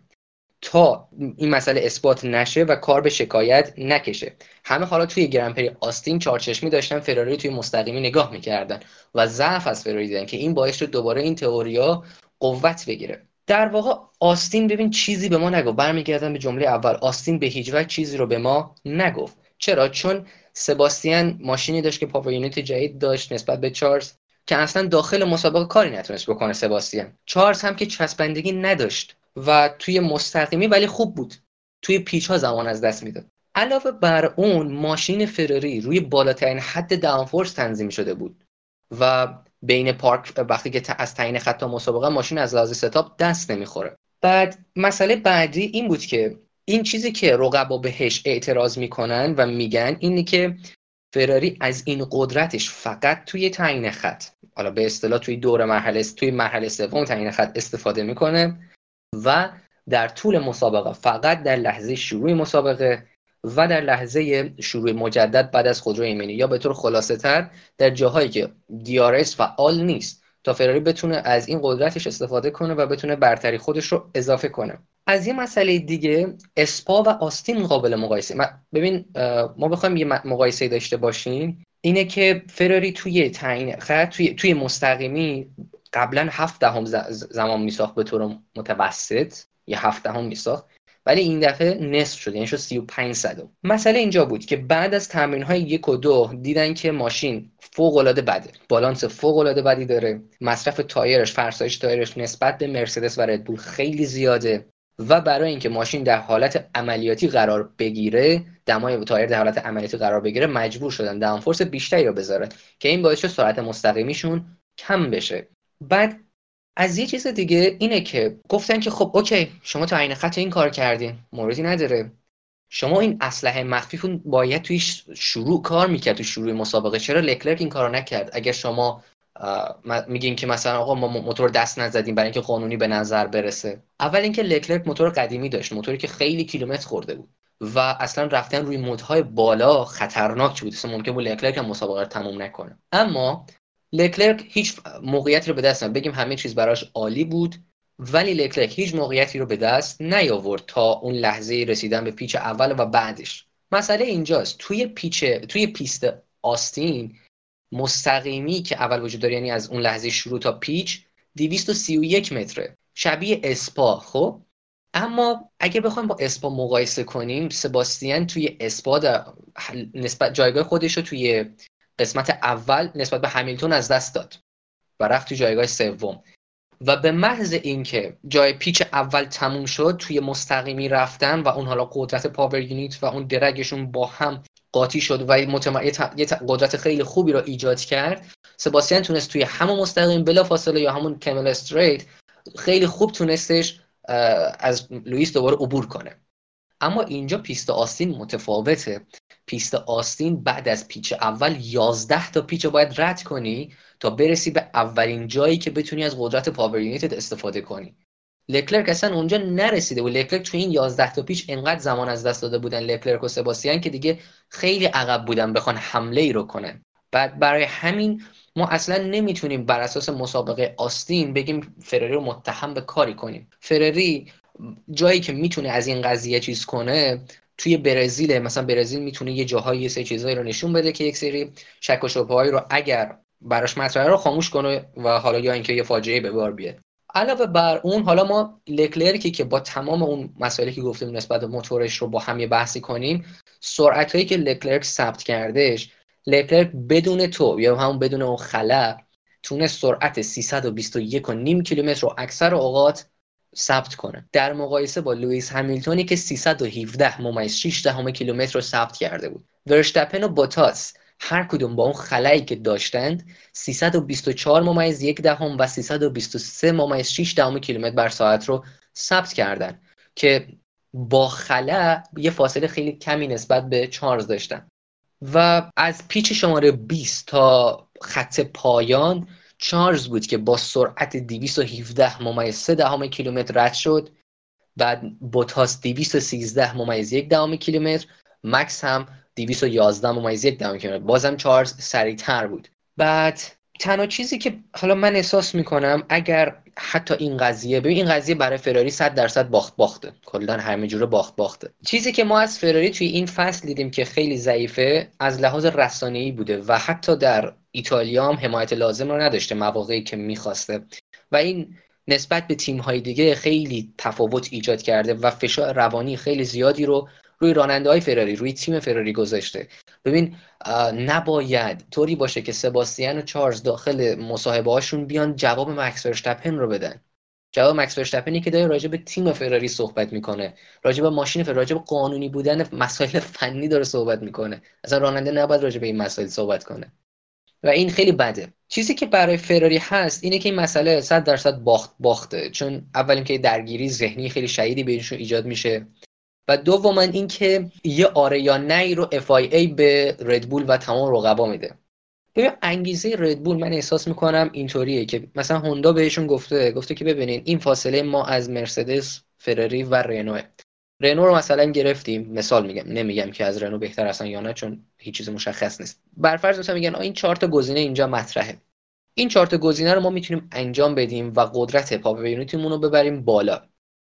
تا این مسئله اثبات نشه و کار به شکایت نکشه. همه حالا توی گرندپری آستین چارچشمی داشتن فراری توی مستقیمی نگاه میکردن و ضعف از فراری دیدن که این باعث شد دوباره این تئوریا قوت بگیره. در واقع آستین ببین چیزی به ما نگفت. برمیگردم به جمله اول، آستین به هیچ وجه چیزی رو به ما نگفت. چرا؟ چون سباستین ماشینی داشت که پاور یونیت جدید داشت نسبت به چارلز که اصلا داخل مسابقه کاری نتونست بکنه سباستین. چارلز هم که چسبندگی نداشت و توی مستقیمی ولی خوب بود، توی پیچ ها زمان از دست میداد. علاوه بر اون ماشین فراری روی بالاترین حد داونفورس تنظیم شده بود و بین پارک وقتی که از تعیین خط تا مسابقه ماشین از لحاظ ستاپ دست نمیخوره. بعد مسئله بعدی این بود که این چیزی که رقبا بهش اعتراض میکنن و میگن اینی که فراری از این قدرتش فقط توی تعیین خط، حالا به اصطلاح توی دور مرحله، توی مرحله سوم تعیین خط استفاده میکنه و در طول مسابقه فقط در لحظه شروع مسابقه و در لحظه شروع مجدد بعد از خودرو ایمنی، یا به طور خلاصه تر در جاهایی که DRS فعال نیست، تا فراری بتونه از این قدرتش استفاده کنه و بتونه برتری خودش رو اضافه کنه. از یه مسئله دیگه اسپا و آستین قابل مقایسه. ببین ما بخوایم یه مقایسه داشته باشیم اینه که فراری توی تعیین خط توی مستقیمی قبلا 7 دهم زمان میساخت به طور متوسط، یه 7 دهم میساخت، ولی این دفعه نصف شد، یعنی شد 35 صدم. مسئله اینجا بود که بعد از تمرین‌های 1 و 2 دیدن که ماشین فوق‌العاده بده، بالانس فوق‌العاده بدی داره، مصرف تایرش، فرسایش تایرش نسبت به مرسدس و ردبول خیلی زیاده و برای اینکه ماشین در حالت عملیاتی قرار بگیره، دمای تایر در حالت عملیاتی قرار بگیره، مجبور شدن داونفورس بیشتری رو بذاره که این باعث شد سرعت مستقیمیشون کم بشه. بعد از یه چیز دیگه اینه که گفتن که خب اوکی شما تا عین خط این کار کردین، موردی نداره، شما این اسلحه مخفیتون باید توی شروع کار میکرد، توی شروع مسابقه. چرا لکلرک این کارو نکرد؟ اگر شما میگین که مثلا آقا ما موتور دست نزدیم برای اینکه قانونی به نظر برسه، اول اینکه لکلرک موتور قدیمی داشت، موتوری که خیلی کیلومتر خورده بود و اصلا رفتن روی مودهای بالا خطرناک بود، اصلا ممکن بود لکلرک هم مسابقه رو تموم نکنه. اما لکلرک هیچ موقعیتی رو به دست نبرد. بگیم همه چیز براش عالی بود، ولی لکلرک هیچ موقعیتی رو به دست نیاورد تا اون لحظه رسیدن به پیچ اول و بعدش. مسئله اینجاست توی پیست آستین مستقیمی که اول وجود داره، یعنی از اون لحظه شروع تا پیچ، 231 متره، شبیه اسپا. خب اما اگه بخوایم با اسپا مقایسه کنیم، سباستین توی اسپا نسبت جایگاه خودش رو توی قسمت اول نسبت به همیلتون از دست داد و رفت توی جایگاه سوم و به محض اینکه جای پیچ اول تموم شد توی مستقیمی رفتن و اون حالا قدرت پاور یونیت و اون درگشون با هم قاطی شد و یه قدرت خیلی خوبی رو ایجاد کرد. سباستین تونست توی همون مستقیم بلافاصله یا همون کامل استریت خیلی خوب تونستش از لوئیس دوباره عبور کنه. اما اینجا پیست آستین متفاوته. پیست آستین بعد از پیچ اول 11 تا پیچ باید رد کنی تا برسی به اولین جایی که بتونی از قدرت پاور یونیتت استفاده کنی. لکلرک اصلا اونجا نرسیده و لکلرک تو این 11 تا پیچ انقدر زمان از دست داده بودن لکلرک و سباستین که دیگه خیلی عقب بودن بخوان حمله ای رو کنن. بعد برای همین ما اصلا نمیتونیم بر اساس مسابقه آستین بگیم فراری رو متهم به کاری کنیم. فراری جایی که میتونه از این قضیه چیز کنه توی برزیل. مثلا برزیل میتونه یه جاهایی یه سری چیزایی رو نشون بده که یک سری شک و شبهه‌هایی رو اگر براش مطرحه رو خاموش کنه و حالا یا اینکه یه فاجعه به بار بیاد. علاوه بر اون حالا ما لکلرکی که با تمام اون مسائلی که گفتیم نسبت به موتورش رو با هم یه بحثی کنیم، سرعتایی که لکلرک ثبت کردهش، لکلرک بدون تو یا همون بدون اون خلا تونست سرعت 321.5 کیلومتر رو اکثر اوقات ثبت کنه، در مقایسه با لوئیس همیلتونی که 317.6 کیلومتر رو ثبت کرده بود. ورستاپن و بوتاس هر کدوم با اون خلایی که داشتند 324.1 و 323.6 کیلومتر بر ساعت رو ثبت کردن که با خلا یه فاصله خیلی کمی نسبت به چارلز داشتن. و از پیچ شماره 20 تا خط پایان چارلز بود که با سرعت 217.3 کیلومتر رد شد. بعد بوتاس 213.1 کیلومتر، مکس هم 211.1 کیلومتر. بازم چارلز سریع‌تر بود. بعد تنها چیزی که حالا من احساس میکنم اگر حتی این قضیه، ببین این قضیه برای فراری 100% باخته، کلا همه جوره باخته. چیزی که ما از فراری توی این فصل دیدیم که خیلی ضعیفه از لحاظ رسانه‌ای بوده و حتی در ایتالیا هم حمایت لازم رو نداشته مواقعی که میخواسته و این نسبت به تیم‌های دیگه خیلی تفاوت ایجاد کرده و فشار روانی خیلی زیادی رو روی راننده‌های فراری، روی تیم فراری گذاشته. ببین نباید طوری باشه که سباستین و چارلز داخل مصاحبه‌هاشون بیان جواب مکس ورستاپن رو بدن. جواب مکس ورستاپنی که داره راجع به تیم فراری صحبت میکنه، راجع به ماشین فراری، راجع به قانونی بودن مسائل فنی داره صحبت میکنه. اصلا راننده نباید راجع به این مسائل صحبت کنه و این خیلی بده. چیزی که برای فراری هست اینه که این مسئله 100% باخته، چون اولین که درگیری ذهنی خیلی شدیدی بینشون ایجاد میشه و دوما این که یه آره یا نه رو FIA به ردبول و تمام رقبا میده. ببین انگیزه ردبول من احساس میکنم اینطوریه که مثلا هوندا بهشون گفته که ببینین این فاصله ما از مرسدس، فراری و رنو رو مثلا گرفتیم، مثال میگم، نمیگم که از رنو بهتر هستن یا نه چون هیچ چیز مشخص نیست. برفرض مثلا میگن این 4 تا گزینه اینجا مطرحه، این 4 تا گزینه رو ما میتونیم انجام بدیم و قدرت پاور یونیتمون رو ببریم بالا،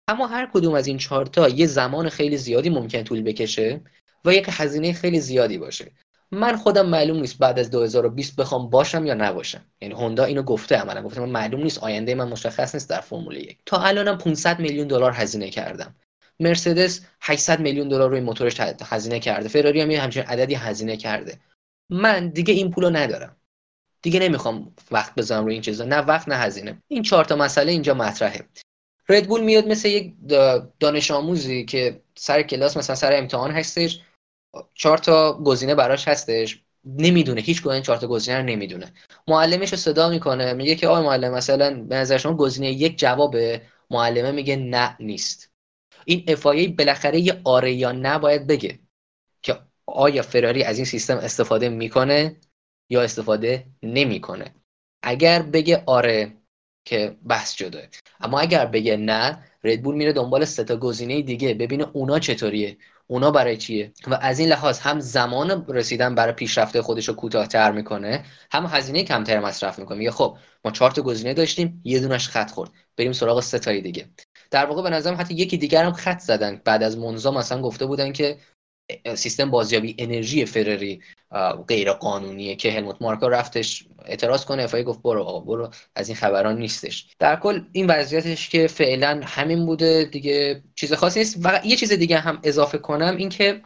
اما هر کدوم از این 4 تا یه زمان خیلی زیادی ممکن طول بکشه و یک هزینه خیلی زیادی باشه. من خودم معلوم نیست بعد از 2020 بخوام باشم یا نباشم. یعنی هوندا اینو گفته، عملا گفته من معلوم نیست، آینده من مشخص نیست در فرمول 1. تا الانم $500 میلیون هزینه کردم. مرسدس $800 میلیون روی موتورش هزینه کرده. فراری هم همچین عددی هزینه کرده. من دیگه این پولو ندارم. دیگه نمیخوام وقت بذارم روی این چیزا، نه وقت نه هزینه. این 4 تا مسئله اینجا مطرحه. ردبول میاد مثل یک دانش آموزی که سر کلاس مثلا سر امتحان هستش، 4 تا گزینه براش هستش، نمیدونه هیچ کدوم 4 تا گزینه رو نمیدونه. معلمش رو صدا میکنه، میگه که آقا معلم مثلا به نظر شما گزینه 1 جوابه؟ معلمه میگه نه نیست. این FIA بالاخره یه آره یا نه باید بگه که آیا فراری از این سیستم استفاده میکنه یا استفاده نمیکنه. اگر بگه آره که بحث جداه، اما اگر بگه نه، ردبول میره دنبال 3 تا گزینه دیگه ببینه اونا چطوریه، اونا برای چیه و از این لحاظ هم زمان رسیدن برای پیشرفته خودش رو کوتاه‌تر میکنه، هم هزینه کمتر مصرف میکنه. میگه خب ما 4 تا گزینه داشتیم، یه دونش خط خورد، بریم سراغ 3 تای دیگه. در واقع به نظرم حتی یکی دیگر هم خط زدن. بعد از مونزا مثلا گفته بودن که سیستم بازیابی انرژی فراری غیر قانونیه که هلموت مارکو رفتش اعتراض کنه، FIA گفت برو آقا برو، از این خبران نیستش. در کل این وضعیتش که فعلا همین بوده دیگه، چیز خاصی نیست. و یه چیز دیگه هم اضافه کنم این که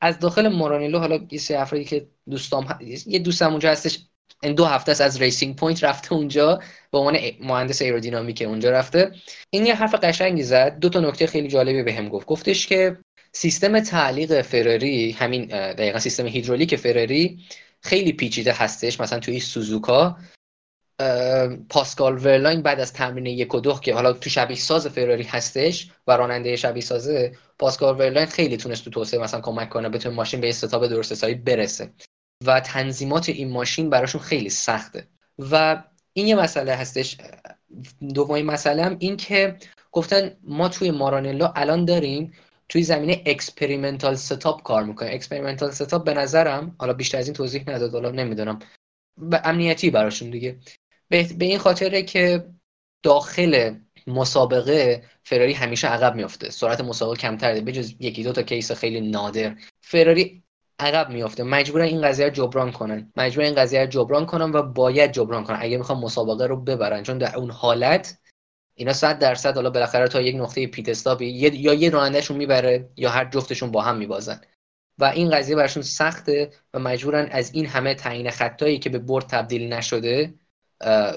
از داخل مورانیلو حالا یه سری افرادی که دوستام، یه دوستم اونجا هستش، این 2 هفته است از ریسینگ پوینت رفته اونجا به عنوان مهندس ایرودینامیک اونجا رفته، این یه حرف قشنگی زد، 2 تا نکته خیلی جالبی بهم گفت. گفتش که سیستم تعلیق فراری، همین دقیقاً سیستم هیدرولیک فراری خیلی پیچیده هستش. مثلا توی سوزوکا پاسکال ورلاین بعد از تمرین 1 و 2 که حالا تو شبیه ساز فراری هستش و راننده شبیه سازه، پاسکال ورلاین خیلی تونست تو توسعه مثلا کمک کنه بتونه ماشین به استتاب درست حسابی برسه و تنظیمات این ماشین براشون خیلی سخته. و این یه مسئله هستش. دومین مسئله هم این که گفتن ما توی مارانلو الان داریم توی زمینه اکسپریمنتال ستاپ کار میکنیم. اکسپریمنتال ستاپ به نظرم، حالا بیشتر از این توضیح نداد، حالا نمیدونم، امنیتی براشون دیگه، به این خاطره که داخل مسابقه فراری همیشه عقب میفته، سرعت مسابقه کمتره، به جز 1-2 تا کیس خیلی نادر فراری عقب میفته، مجبورن این قضیه رو جبران کنن، و باید جبران کنن اگه میخوان مسابقه رو ببرن، چون در اون حالت اینا 100% حالا بالاخره تا یک نقطه پیت استاپ یا یه رانندهشون میبره یا هر جفتشون با هم میبازن و این قضیه براشون سخته و مجبورن از این همه تعیین خطایی که به برد تبدیل نشده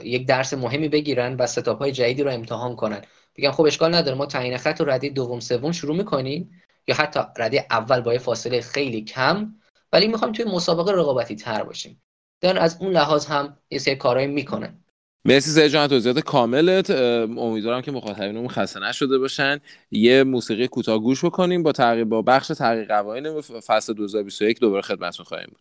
یک درس مهمی بگیرن و ستاپ‌های جدیدی رو امتحان کنن. بگن خب اشکال نداره ما تعیین خط رو رده 2-3 شروع می‌کنیم یا حتی رده اول با یه فاصله خیلی کم، ولی می‌خوام توی مسابقه رقابتی تر باشیم. دارن از اون لحاظ هم یه سری کارایی می‌کنن. مرسی سید جان توضیحات کاملت. امیدوارم که مخاطبینمون خسته نشده باشن. یه موسیقی کوتاه گوش بکنیم، با بخش تغییر قوانین فصل 2021 دوباره خدمتتون خواهیم بود.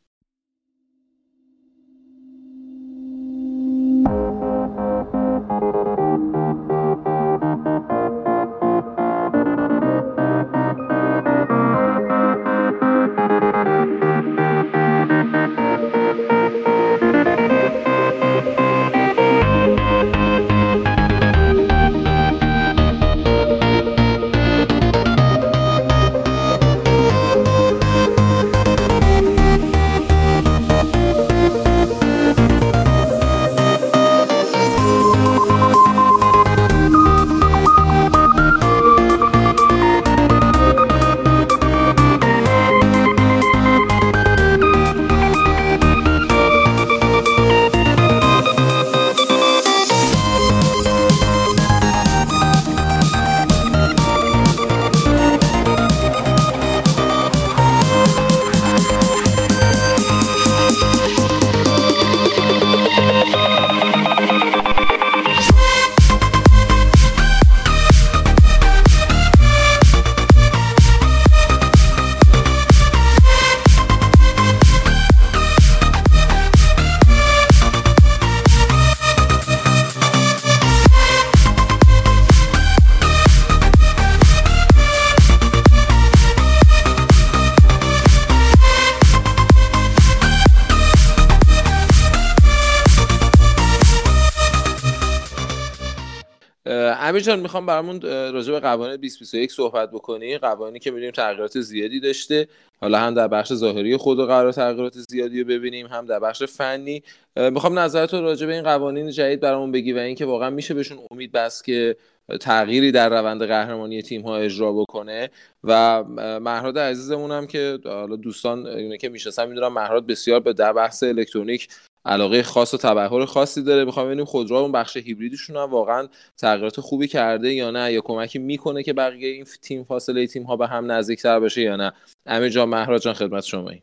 امیر جان، میخوام برامون راجع به قوانین 2021 صحبت بکنی، قوانینی که می‌بینیم تغییرات زیادی داشته، حالا هم در بخش ظاهری خود و قرار تغییرات زیادی رو ببینیم، هم در بخش فنی. میخوام نظرت رو راجع به این قوانین جدید برامون بگی و اینکه واقعا میشه بهشون امید بست که تغییری در روند قهرمانی تیم‌ها اجرا بکنه. و مهراد عزیزمون هم که حالا دوستان اینه که میشناسن میدونن مهراد بسیار به بحث الکترونیک علاقه خاص و تبحر خاصی داره. میخوام ببینیم خودرو اون بخش هیبریدشون هم واقعا تغییرات خوبی کرده یا نه، یا کمکی میکنه که بقیه این تیم فاصله تیم‌ها به هم نزدیک‌تر بشه یا نه. امیر جان، مهراد جان، خدمت شماییم.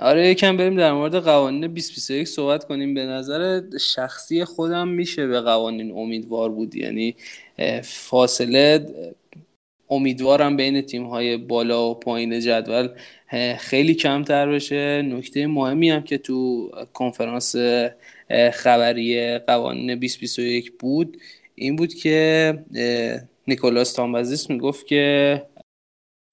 آره، یکم بریم در مورد قوانین 2021 صحبت کنیم. به نظر شخصی خودم میشه به قوانین امیدوار بود، یعنی فاصله امیدوارم بین تیم‌های بالا و پایین جدول خیلی کمتر بشه. نکته مهمی هم که تو کنفرانس خبری قوانین 2021 بود این بود که نیکولاس تامبازیس میگفت که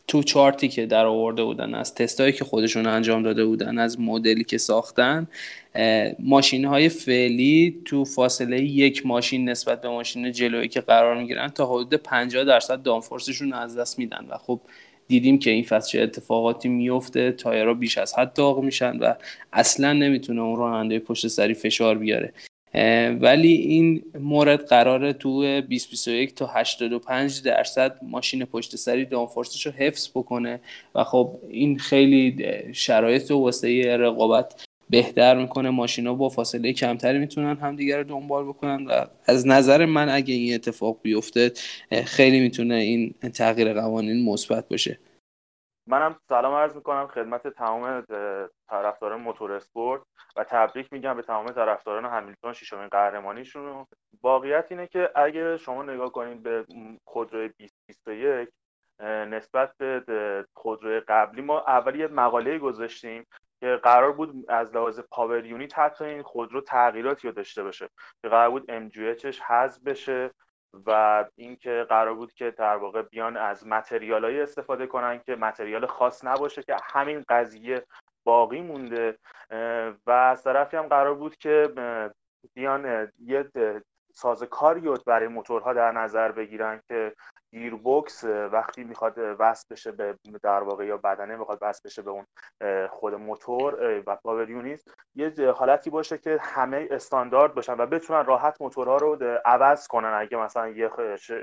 تو چارتی که در آورده بودن از تستایی که خودشون انجام داده بودن، از مدلی که ساختن، ماشین‌های فعلی تو فاصله یک ماشین نسبت به ماشین جلویی که قرار میگیرن تا حدود 50% دانفورسشون از دست میدن و خب دیدیم که این فصل چه اتفاقاتی میفته، تایرها بیش از حد داغ میشن و اصلا نمیتونه اون راننده پشت سری فشار بیاره. ولی این مورد قراره تو 2021 تا 85% ماشین پشت سری دانفورسش رو حفظ بکنه و خب این خیلی شرایط رو واسه رقابت بهتر میکنه. ماشینا با فاصله کمتری میتونن همدیگر رو دنبال بکنن و از نظر من اگه این اتفاق بیفته خیلی میتونه این تغییر قوانین مثبت باشه. منم سلام عرض میکنم خدمت تمام طرفداران موتور اسپورت و تبریک میگم به تمام طرفداران همیلتون ششمین قهرمانیشون. واقعیت اینه که اگه شما نگاه کنید به خودروی 2021 نسبت به خودروی قبلی، ما اولی یه مقاله گذاشتیم که قرار بود از لحاظ پاور یونیت حتی این خودرو تغییراتی رو داشته باشه، که قرار بود MGHش حذف بشه و اینکه قرار بود که در واقع بیان از متریالایی استفاده کنن که متریال خاص نباشه که همین قضیه باقی مونده، و از طرفی هم قرار بود که بیان یه سازکاری برای موتورها در نظر بگیرن که گیربکس وقتی میخواد وصل بشه به در واقع یا بدنه میخواد وصل بشه به اون خود موتور و پاور یونیت، یه حالتی باشه که همه استاندارد باشن و بتونن راحت موتورها رو عوض کنن. اگه مثلا یه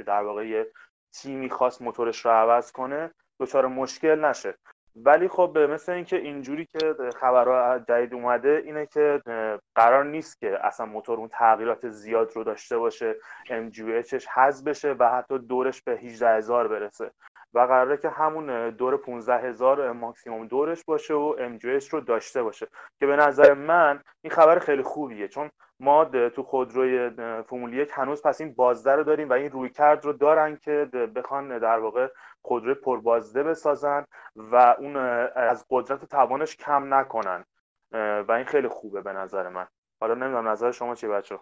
در واقع یه تیمی خواست موتورش رو عوض کنه دچار مشکل نشه. ولی خب مثل اینکه اینجوری که خبرها جدید اومده اینه که قرار نیست که اصلا موتور اون تغییرات زیاد رو داشته باشه، MGHش حذف بشه و حتی دورش به 18,000 برسه و قراره که همون دور 15,000 ماکسیموم دورش باشه و MGH رو داشته باشه، که به نظر من این خبر خیلی خوبیه، چون ما تو خودروی فرمول 1 هنوز پس این بازده رو داریم و این رویکرد رو دارن که بخوان در واقع خودروی پربازده بسازن و اون از قدرت و توانش کم نکنن و این خیلی خوبه به نظر من. حالا نمیدونم نظر شما چیه بچه‌ها؟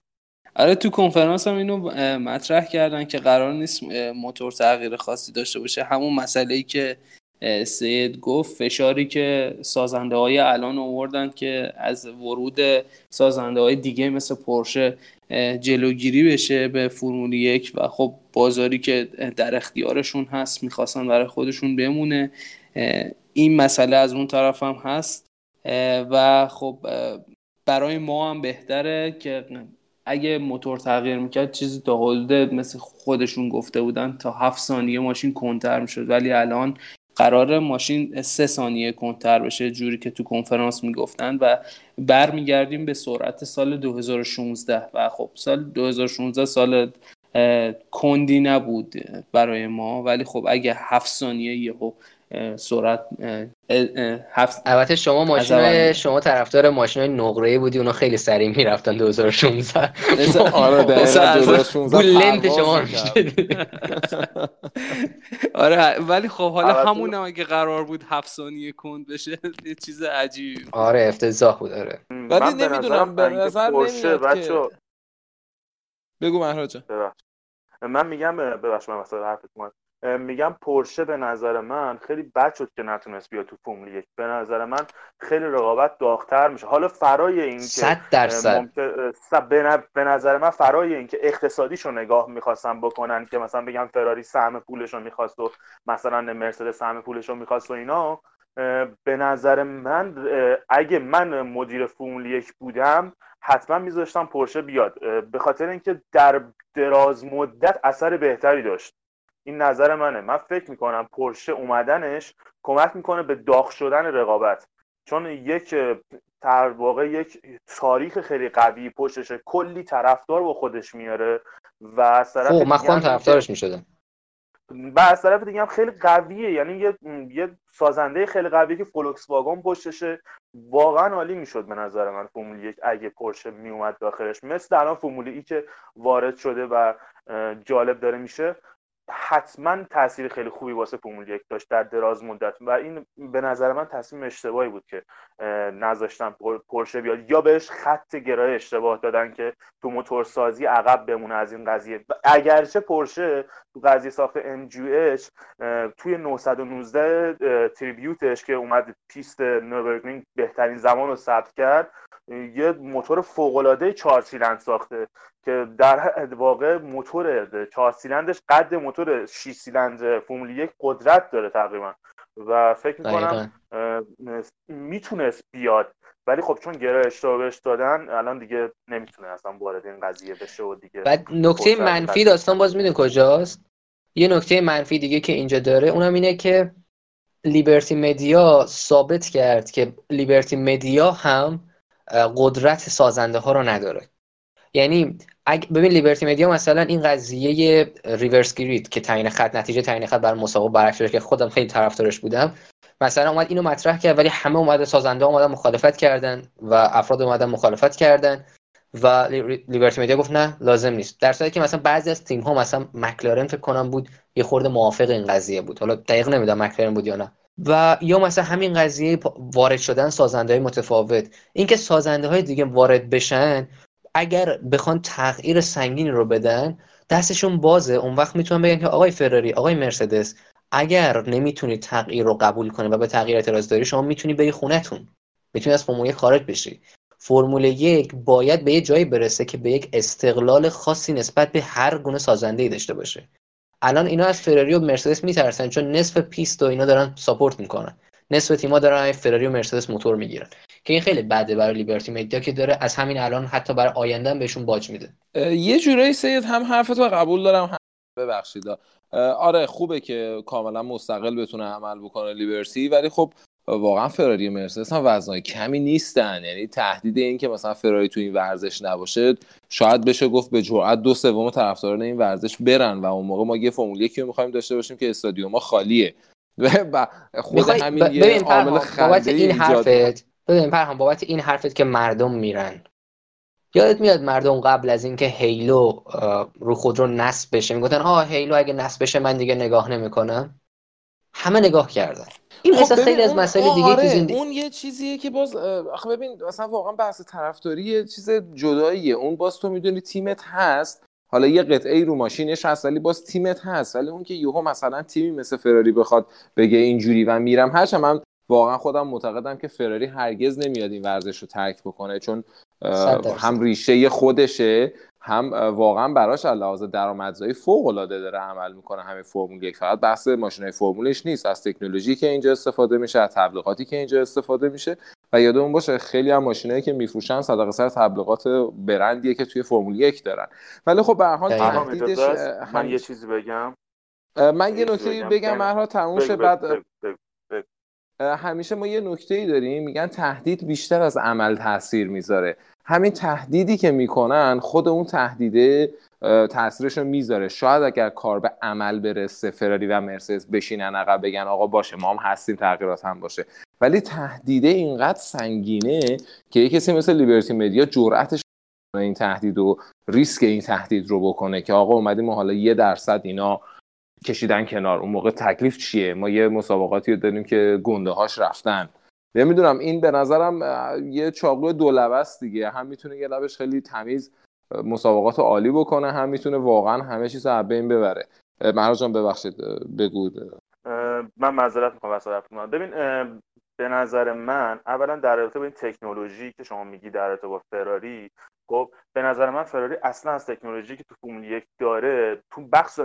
آره، تو کنفرانس هم اینو مطرح کردن که قرار نیست موتور تغییر خاصی داشته باشه. همون مسئله‌ای که سید گفت، فشاری که سازنده های الان آوردن که از ورود سازنده های دیگه مثل پورشه جلوگیری بشه به فرمول یک و خب بازاری که در اختیارشون هست میخواستن برای خودشون بمونه، این مسئله از اون طرف هم هست و خب برای ما هم بهتره که اگه موتور تغییر میکرد چیزی تا حدود مثل خودشون گفته بودن تا 7 ثانیه ماشین کنتر میشد، ولی الان قراره ماشین 3 ثانیه کنتر بشه جوری که تو کنفرانس میگفتن و برمیگردیم به سرعت سال 2016 و خب سال 2016 سال کندی نبود برای ما، ولی خب اگه 7 ثانیه یهو سرعت البته شما ماشین شما طرفدار ماشینای نقره‌ای بودی، اونا خیلی سریع میرفتن 2016. آره دقیقاً 2016 بلند شما آره، ولی خب حالا همون هم اگه قرار بود 7 ثانیه کند بشه یه چیز عجیب. آره افتضاح بود. آره ولی نمیدونم به نظر نمیاد که بگو مهراجا. من میگم ببخشید من وسط حرفت اومد، میگم پورشه به نظر من خیلی بد شد که نتونست بیاد تو فرمول 1. به نظر من خیلی رقابت داغ‌تر میشه. حالا فرای این که 100% به نظر من فرای این که اقتصادیشو نگاه می‌خواستن بکنن که مثلا بگم فراری سهم پولشو می‌خواست و مثلا مرسدس سهم پولشو می‌خواست و اینا، به نظر من اگه من مدیر فرمول 1 بودم حتما می‌ذاشتم پورشه بیاد، به خاطر اینکه در دراز مدت اثر بهتری داشت. این نظر منه. من فکر میکنم پورشه اومدنش کمک میکنه به داغ شدن رقابت، چون یک در واقع یک تاریخ خیلی قوی پشتشه، کلی طرفدار با خودش میاره و از طرف دیگه هم طرفدارش میشدن و از طرف دیگه هم خیلی قویه، یعنی یه سازنده خیلی قویه که فولکس واگن پشتشه. واقعا عالی میشد به نظر من فرمول 1 اگه پورشه میومد داخلش، مثل الان فرمول ای که وارد شده و جالب داره میشه، حتما تأثیر خیلی خوبی واسه فرمول 1 داشت در دراز مدت و این به نظر من تصمیم اشتباهی بود که نذاشتن پورشه بیاد یا بهش خط گرای اشتباه دادن که تو موتورسازی عقب بمونه از این قضیه. اگرچه پورشه تو قضیه ساخت MGH توی 919 تریبیوتش که اومد پیست نوربرگرینگ بهترین زمان رو ثبت کرد، یه موتور فوق‌العاده 4 سیلندر ساخته که در واقع موتور 4 سیلندرش قد موتور 6 سیلندر فرمول 1 قدرت داره تقریبا و فکر می‌کنم میتونست بیاد، ولی خب چون گره اشتباهش دادن الان دیگه نمیتونه اصلا وارد این قضیه بشه و دیگه. بعد نکته منفی داستان باز میدون کجاست؟ یه نکته منفی دیگه که اینجا داره اونم اینه که لیبرتی مدیا ثابت کرد که لیبرتی مدیا هم قدرت سازنده ها رو نداره. یعنی ببین لیبرتی مدیا مثلا این قضیه ریورس گرید که تعیین خط نتیجه تعیین خط برای مسابقه برعکسش که خودم خیلی طرفدارش بودم مثلا اومد اینو مطرح کرد، ولی همه اومدن سازنده ها اومدن مخالفت کردن و افراد اومدن مخالفت کردن و لیبرتی مدیا گفت نه لازم نیست، در صورتی که مثلا بعضی از تیم ها مثلا مکلارن فکر کنم بود یه خورده موافق این قضیه بود، حالا دقیق نمیدونم مکلارن بود یا نه، و یا مثلا همین قضیه وارد شدن سازنده های متفاوت، اینکه سازنده های دیگه وارد بشن اگر بخوان تغییر سنگین رو بدن دستشون بازه، اون وقت میتونن بگن که آقای فراری آقای مرسدس اگر نمیتونید تغییر رو قبول کنید و به تغییر اعتراض دارید شما میتونید بری خونتون، میتونید از فرمول 1 خارج بشید. فرمول 1 باید به یه جایی برسه که به یک استقلال خاصی نسبت به هر گونه سازنده‌ای داشته باشه. الان اینا از فراری و مرسدس میترسن چون نصف پیست و اینا دارن ساپورت میکنن، نصف تیم‌ها دارن فراری و مرسدس موتور میگیرن که این خیلی بده برای لیبرتی مدیا که داره از همین الان حتی برای آینده بهشون باج میده. یه جورایی سید هم حرفتو قبول دارم هم ببخشید. آره خوبه که کاملا مستقل بتونه عمل بکنه لیبرتی، ولی خب واقعا فراری و مرسدس هم وزنای کمی نیستن، یعنی تهدید این که مثلا فراری تو این ورزش نباشه شاید بشه گفت به جرئت 2/3 طرفداران این ورزش برن و اون موقع ما یه فرمول 1 می‌خوایم داشته باشیم که استادیوم‌ها خالیه. خود همین یه عامل خنده ایجاد. ببین پرهام بابت این حرفت که مردم میرن، یادت میاد مردم قبل از این که هیلو رو خودرو نصب بشه میگفتن آه هیلو اگه نصب بشه من دیگه نگاه نمیکنم، همه نگاه کردن. این خب خیلی از مسائل دیگه تو زندگی اون یه چیزیه که باز آخه ببین مثلا واقعا بحث طرفداری یه چیز جداییه، اون باز تو میدونی تیمت هست، حالا یه قطعه‌ای رو ماشینش هست ولی باز تیمت هست، ولی اون که یهو مثلا تیمی مثل فراری بخواد بگه اینجوری و میرم هرچند من واقعا خودم معتقدم که فراری هرگز نمیاد این ورزش رو ترک بکنه چون هم ریشه خودشه هم واقعا براش از لحاظ درآمدزایی فوق‌العاده داره عمل میکنه. همین فرمول 1 فقط بحث ماشینای فرمولش نیست، از تکنولوژی که اینجا استفاده میشه، از تبلیغاتی که اینجا استفاده میشه و یادمون باشه خیلی هم ماشینایی که میفروشن صدقه سر تبلیغات برندیه که توی فرمول 1 دارن. ولی خب به هر حال تهدیدش من یه چیزی بگم، من یه نکته بگم مهران تموم شه بعد همیشه ما یه نکته‌ای داریم میگن تهدید بیشتر از عمل تاثیر میذاره، همین تهدیدی که میکنن خود اون تهدیده تاثیرش رو میذاره. شاید اگر کار به عمل برسه فراری و مرسدس بشینن عقب بگن آقا باشه ما هم هستیم تغییرات هم باشه، ولی تهدیده اینقدر سنگینه که یه کسی مثل لیبرتی مدیا جرأتش این تهدید و ریسک این تهدید رو بکنه که آقا اومدیم ما حالا 1% اینا کشیدن کنار، اون موقع تکلیف چیه؟ ما یه مسابقاتی رو داریم که گنده هاش رفتن، نمیدونم. این به نظرم یه چاقو دو لبه است دیگه، هم میتونه یه لبش خیلی تمیز مسابقات عالی بکنه، هم میتونه واقعا همه چیز رو از بین ببره. مهران جان ببخشید بگو. من معذرت میخوام واسه حرفم. ببین به نظر من اولا در رابطه با این تکنولوژی که شما میگی در رابطه با فراری، خب به نظر من فراری اصلا از تکنولوژی که تو فرمول 1 داره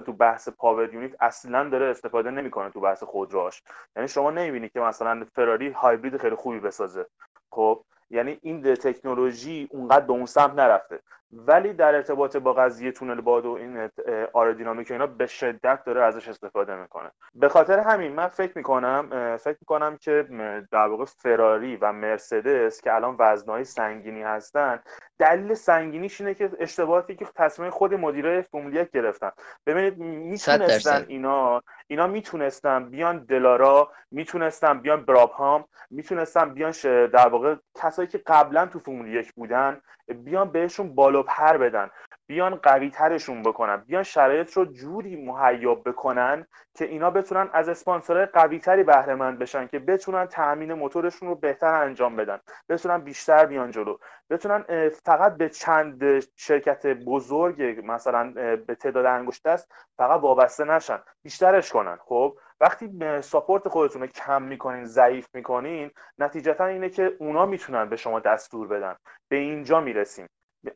تو بحث پاور یونیت اصلا داره استفاده نمیکنه تو بحث خودروش، یعنی شما نمیبینی که مثلا فراری هایبرید خیلی خوبی بسازه، خب یعنی این تکنولوژی اونقدر به اون سمت نرفته. ولی در ارتباط با قضیه تونل باد و این آرودینامیک و اینا به شدت داره ازش استفاده میکنه. به خاطر همین من فکر میکنم که در واقع فراری و مرسدس که الان وزنهای سنگینی هستن، دلیل سنگینیش اینه که اشتباهاتی که تصمیم خود مدیرای فرمول 1 گرفتن. ببینید میتونستن اینا میتونستن بیان دلارا، میتونستن بیان برابهام، میتونستن بیان در واقع کسایی که قبلا تو فرمول 1 بودن بیان بهشون بالا پر بدن، بیان قوی ترشون بکنن، بیان شرایط رو جوری مهیا بکنن که اینا بتونن از اسپانسرهای قوی تری بهره مند بشن که بتونن تأمین موتورشون رو بهتر انجام بدن، بتونن بیشتر بیان جلو، بتونن فقط به چند شرکت بزرگ مثلا به تعداد انگشت دست فقط وابسته نشن، بیشترش کنن. خب وقتی ساپورت خودتون رو کم میکنین، ضعیف میکنین، نتیجتا اینه که اونا میتونن به شما دستور بدن. به اینجا میرسیم.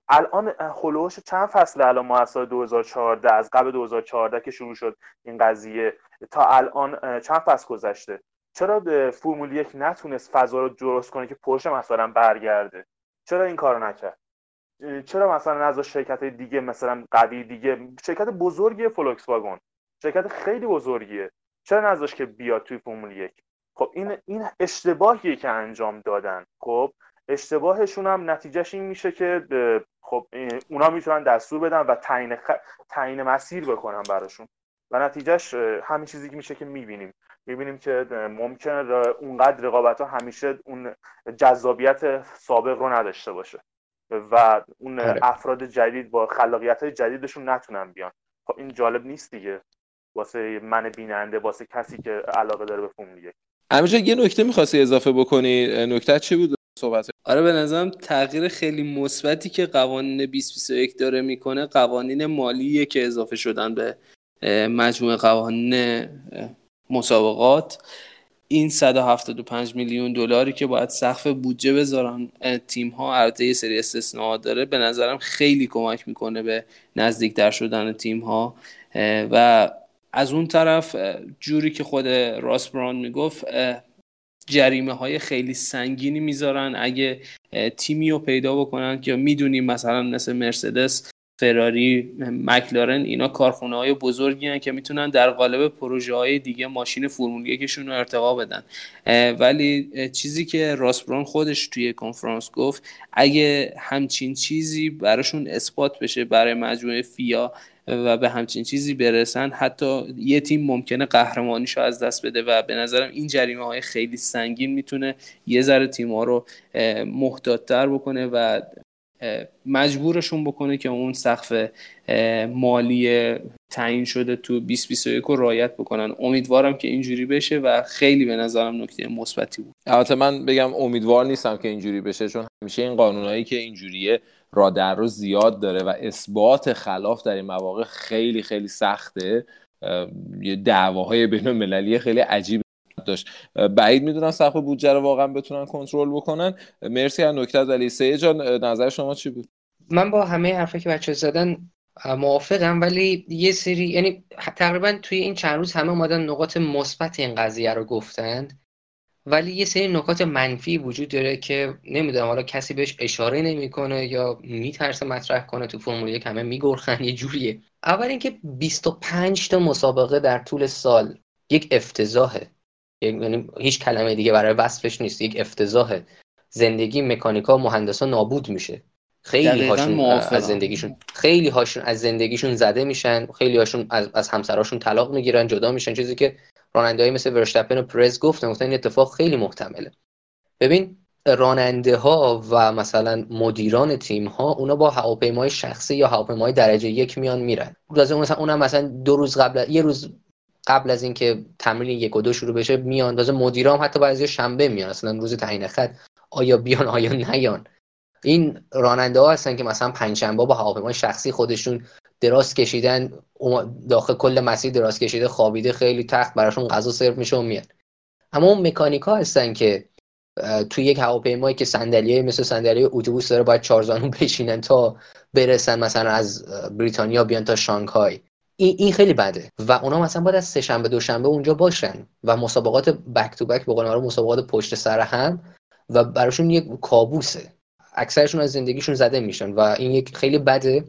الان خلوش چند فصله الان ما از سال 2014 از قبل 2014 که شروع شد این قضیه تا الان چند فصل گذشته، چرا فرمول یک نتونست فضا رو درست کنه که پورشه مثلا برگرده؟ چرا این کارو نکرد؟ چرا مثلا از شرکت های دیگه مثلا قوی دیگه، شرکت بزرگیه فولکس واگن، شرکت خیلی بزرگیه، چرا نذاشت که بیاد توی فرمول یک؟ خب این اشتباهیه که انجام دادن. خب اشتباهشون هم نتیجهش این میشه که خب اونا میتونن دستور بدن و تعیین مسیر بکنن براشون و نتیجهش همین چیزی که میشه که میبینیم که ممکنه اونقدر رقابت‌ها همیشه اون جذابیت سابق رو نداشته باشه و اون افراد جدید با خلاقیت‌های جدیدشون نتونن بیان. خب این جالب نیست دیگه واسه من بیننده، واسه کسی که علاقه داره به فرمول 1. همینجا یه نکته می‌خواستی اضافه بکنی، نکته چی بود؟ صحبت. آره به نظرم تغییر خیلی مثبتی که قوانین 2021 داره میکنه قوانین مالیه که اضافه شدن به مجموع قوانین مسابقات. این 175 میلیون دلاری که باید سقف بودجه بذارن تیم ها، البته یه سری استثناء داره، به نظرم خیلی کمک میکنه به نزدیکتر شدن تیم ها و از اون طرف جوری که خود راس براون میگفت جریمه های خیلی سنگینی میذارن اگه تیمی رو پیدا بکنن که میدونیم مثلا مثل مرسدس، فراری، مکلارن اینا کارخونه های بزرگی هن که میتونن در قالب پروژه های دیگه ماشین فرمول 1شون رو ارتقا بدن. ولی چیزی که راس براون خودش توی کنفرانس گفت اگه همچین چیزی براشون اثبات بشه برای مجموعه فیا و به همچین چیزی برسن، حتی یه تیم ممکنه قهرمانیشو از دست بده و به نظرم این جریمه های خیلی سنگین میتونه یه ذره تیم‌ها رو محتاط‌تر بکنه و مجبورشون بکنه که اون سقف مالی تعیین شده تو 2021 رو رعایت بکنن. امیدوارم که اینجوری بشه و خیلی به نظرم نکته مثبتی بود. البته من بگم امیدوار نیستم که اینجوری بشه، چون همیشه این قانونایی که اینجوریه را در رو زیاد داره و اثبات خلاف در این مواقع خیلی خیلی سخته. یه دعواهای بین‌المللی خیلی عجیب داشت. بعید میدونم سقف بودجه رو واقعا بتونن کنترل بکنن. مرسی از نکته علی. سید جان نظر شما چی بود؟ من با همه حرفایی که بچه‌ها زدن موافقم، ولی یه سری یعنی تقریبا توی این چند روز همه اومدن نکات مثبت این قضیه رو گفتند، ولی یه سری نکات منفی وجود داره که نمیدونم حالا کسی بهش اشاره نمیکنه یا میترسه مطرح کنه. تو فرمول 1 همه میگرخن یه جوریه. اول اینکه 25 تا مسابقه در طول سال یک افتضاحه، یعنی هیچ کلمه دیگه برای وصفش نیست، یک افتضاحه. زندگی مکانیکا و مهندسا نابود میشه، خیلی هاشون از زندگیشون زده میشن، خیلی هاشون از همسراشون طلاق میگیرن، جدا میشن، چیزی که راننده‌ای مثل ورستاپن و پرز گفتن این اتفاق خیلی محتمله. ببین راننده ها و مثلا مدیران تیم ها اونا با هواپیمای شخصی یا هواپیمای درجه یک میرن. اونم مثلا یه روز قبل از اینکه تمرین 1 و 2 شروع بشه میان. واسه مدیرام حتی بعضی شنبه میان، اصلا روز تعیین خط آیا بیان آیا نیان. این راننده ها هستن که مثلا پنجشنبه با هواپیمای شخصی خودشون دراز کشیدن، داخل کل مسیر دراز کشیده، خوابیده، خیلی تخت براشون غذا سرو میشه و میاد. اما اون مکانیکا هستن که توی یک هواپیمایی که صندلیه مثل صندلی اتوبوس داره باید 4 زانو بشینن تا برسن مثلا از بریتانیا بیان تا شانگهای. این خیلی بده و اونا مثلا باید از سه شنبه دوشنبه اونجا باشن و مسابقات بک تو بک به قول معروف مسابقات پشت سر هم و براشون یک کابوسه. اکثرشون از زندگیشون زده میشن و این یک خیلی بده.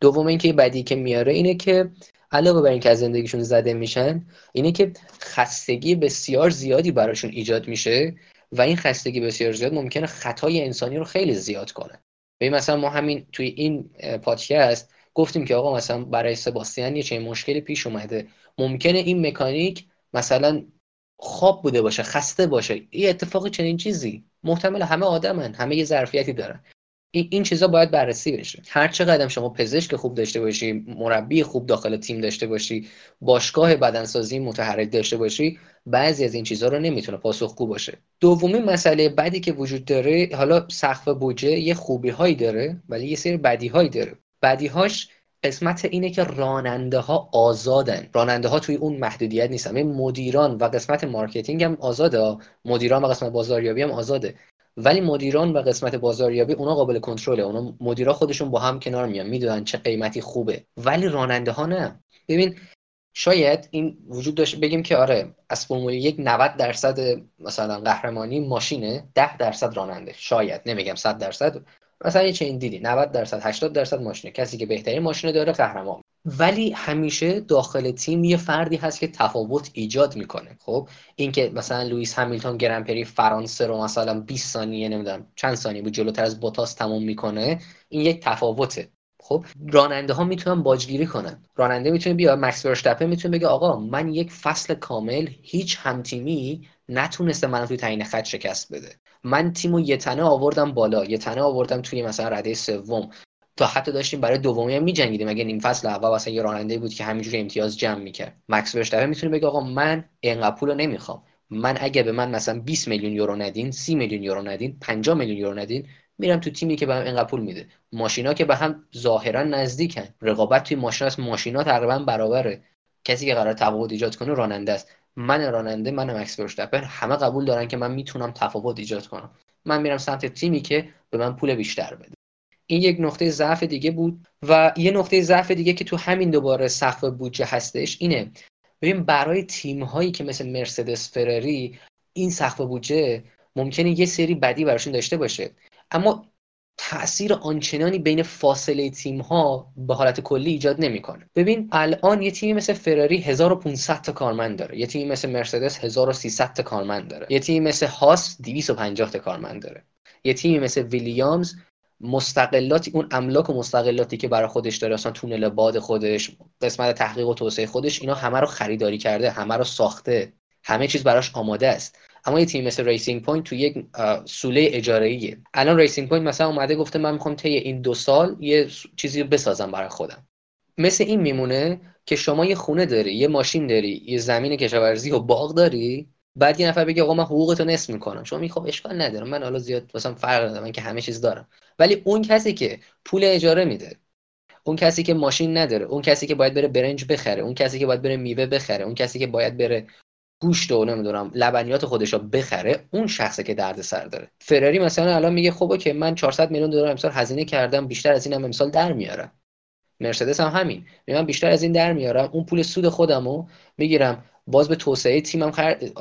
دوم اینکه بدی که میاره اینه که علاوه بر اینکه از زندگیشون زده میشن، اینه که خستگی بسیار زیادی براشون ایجاد میشه و این خستگی بسیار زیاد ممکنه خطای انسانی رو خیلی زیاد کنه. ببین مثلا ما همین توی این پادکست گفتیم که آقا مثلا برای سباستین یه چنین مشکلی پیش اومده، ممکنه این مکانیک مثلا خواب بوده باشه، خسته باشه. این اتفاق چنین چیزی محتمل. همه آدمن، همه یه ظرفیتی دارن. این چیزا باید بررسی بشه. هر چقدر شما پزشک خوب داشته باشی، مربی خوب داخل تیم داشته باشی، باشگاه بدنسازی متحرک داشته باشی، بعضی از این چیزا رو نمیتونه پاسخگو باشه. دومین مسئله بعدی که وجود داره، حالا سقف بودجه یه خوبی‌هایی داره ولی یه سری بدی‌هایی داره. بدیهاش قسمت اینه که راننده ها آزادن، راننده ها توی اون محدودیت نیستن. مدیران و قسمت مارکتینگ هم آزاده، مدیران و قسمت بازاریابی هم آزاده، ولی مدیران و قسمت بازاریابی اونا قابل کنترله، اونا مدیرا خودشون با هم کنار میان، میدونن چه قیمتی خوبه، ولی راننده ها نه. ببین شاید این وجود داشت بگیم که آره از فرمول 1 90% مثلا قهرمانی ماشینه، 10% راننده، شاید نمیگم 100%، مثلا یه چنین دیدی 90% 80% ماشینه، کسی که بهترین ماشینه داره قهرمان. ولی همیشه داخل تیم یه فردی هست که تفاوت ایجاد میکنه. خب این که مثلا لوئیس همیلتون گرنپری فرانسه رو مثلا 20 ثانیه نمیدونم چند ثانیه جلوتر از بوتاس تموم میکنه، این یک تفاوته. خب راننده ها میتونن باجگیری کنن، راننده میتونه بیا مکس ورستاپن میتونه بگه آقا من یک فصل کامل هیچ همتیمی نتونسته منو توی تعیین خط شکست بده، من تیمو یه تنه آوردم بالا، یه تنه آوردم توی مثلا رده سوم، تا حتی داشتیم برای دومی هم می‌جنگیدیم. مگه نیم فصل اول مثلا یه راننده بود که همینجوری امتیاز جمع می‌کرد؟ مکس ورستاپن میتونه بگه آقا من اینقدر پولو نمی‌خوام، من اگه به من مثلا 20 میلیون یورو ندین، 30 میلیون یورو ندین، 50 میلیون یورو ندین، میرم تو تیمی که بهم اینقدر پول میده. ماشینا که به هم ظاهرا نزدیکن، رقابت توی ماشینا است، ماشینا تقریبا برابره، کسی که قرار تفاوت ایجاد کنه راننده است. من راننده، من مکس ورستاپن، همه قبول دارن که من میتونم تفاوت ایجاد کنم، من میرم سمت تیمی که به من پول بیشتر بده. این یک نقطه ضعف دیگه بود. و یه نقطه ضعف دیگه که تو همین دوباره سقف بودجه هستش اینه، ببین برای تیم هایی که مثل مرسدس، فراری، این سقف بودجه ممکنه یه سری بدی براشون داشته باشه، اما تأثیر آنچنانی بین فاصله تیم‌ها به حالت کلی ایجاد نمی‌کنه. ببین الان یه تیمی مثل فراری 1500 تا کارمند داره، یه تیمی مثل مرسدس 1300 تا کارمند داره، یه تیمی مثل هاس 250 تا کارمند داره، یه تیمی مثل ویلیامز مستقلاتی، اون املاک و مستقلاتی که برای خودش داره، اصلا تونل باد خودش، قسمت تحقیق و توسعه خودش، اینا همه رو خریداری کرده، همه رو ساخته، همه چیز براش آماده است. اما یه تیم مثل ریسینگ پوینت تو یک سوله اجاره‌ایه. الان ریسینگ پوینت مثلا اومده گفته من میخوام طی این 2 سال یه چیزی بسازم برای خودم. مثل این میمونه که شما یه خونه داری، یه ماشین داری، یه زمین کشاورزی و باغ داری، بعد یه نفر بگه آقا من حقوقتو نصف میکنم، شما میگی خب اشکال نداره، من حالا زیاد مثلا فرق نداره، من که همه چیز دارم. ولی اون کسی که پول اجاره میده، اون کسی که ماشین نداره، اون کسی که باید بره برنج بخره، اون کسی که باید بره میوه بخره، اون کسی که باید بره گوشت و نمیدونم لبنیات خودش رو بخره، اون شخصه که درد سر داره. فراری مثلا الان میگه خب اوکی من 400 میلیون دلار امسال هزینه کردم، بیشتر از اینم امسال در میارم. مرسدس هم همین، میگم بیشتر از این در میارم، اون پول سود خودمو میگیرم، باز به توسعه تیمم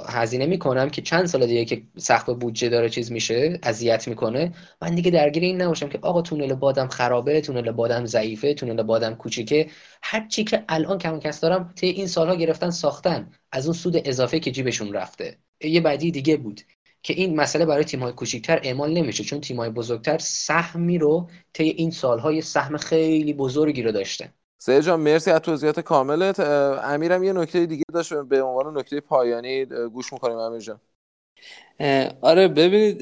هزینه میکنم که چند سال دیگه که سقف بودجه داره چیز میشه، اذیت میکنه، من دیگه درگیر این نباشم که آقا تونل بادم خرابه، تونل بادم ضعیفه، تونل بادم کوچیکه. هر چی که الان کم کس دارم طی این سالها گرفتن ساختن، از اون سود اضافه که جیبشون رفته. یه بدی دیگه بود که این مسئله برای تیم‌های کوچیک‌تر اعمال نمیشه، چون تیم‌های بزرگتر سهمی رو طی این سال‌ها یه سهم خیلی بزرگی رو داشتن. سید جان مرسی از توضیحات کاملت. امیرم یه نکته دیگه داشت به عنوان نکته پایانی، گوش می‌کنیم امیر جان. آره ببینید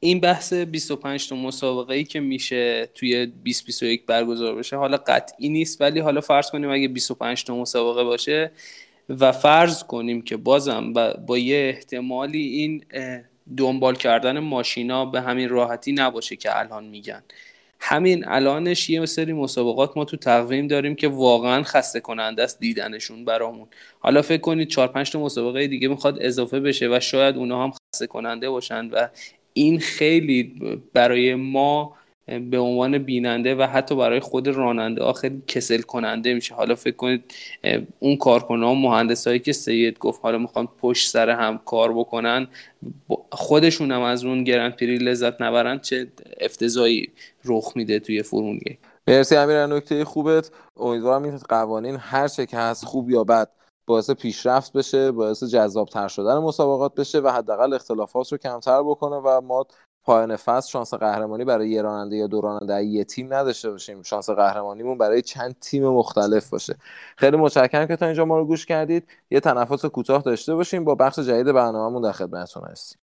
این بحث 25 تا مسابقه‌ای که میشه توی 2021 برگزار بشه، حالا قطعی نیست، ولی حالا فرض کنیم اگه 25 تا مسابقه باشه و فرض کنیم که بازم با یه احتمالی این دنبال کردن ماشینا به همین راحتی نباشه که الان میگن، همین الانش یه سری مسابقات ما تو تقویم داریم که واقعا خسته کننده است دیدنشون برامون. حالا فکر کنید 4-5 تا مسابقه دیگه میخواد اضافه بشه و شاید اونها هم خسته کننده باشن و این خیلی برای ما به عنوان بیننده و حتی برای خود راننده ها خیلی کسل کننده میشه. حالا فکر کنید اون کارکنان و مهندسایی که سید گفت حالا میخوان پشت سر هم کار بکنن، خودشون هم از اون گرنپری لذت نبرن، چه افتضایی رخ میده توی فرمول 1. مرسی امیر، نکته خوبت. امیدوارم این قوانین هر چه که هست خوب یا بد باعث پیشرفت بشه، باعث جذاب‌تر شدن مسابقات بشه و حداقل اختلافات رو کمتر بکنه و ما پایان فصل شانس قهرمانی برای یه راننده یا دو راننده یه تیم نداشته باشیم، شانس قهرمانیمون برای چند تیم مختلف باشه. خیلی متشکرم که تا اینجا ما رو گوش کردید. یه تنفس کوتاه داشته باشیم، با بخش جدید برنامه‌مون در خدمتتون هستیم.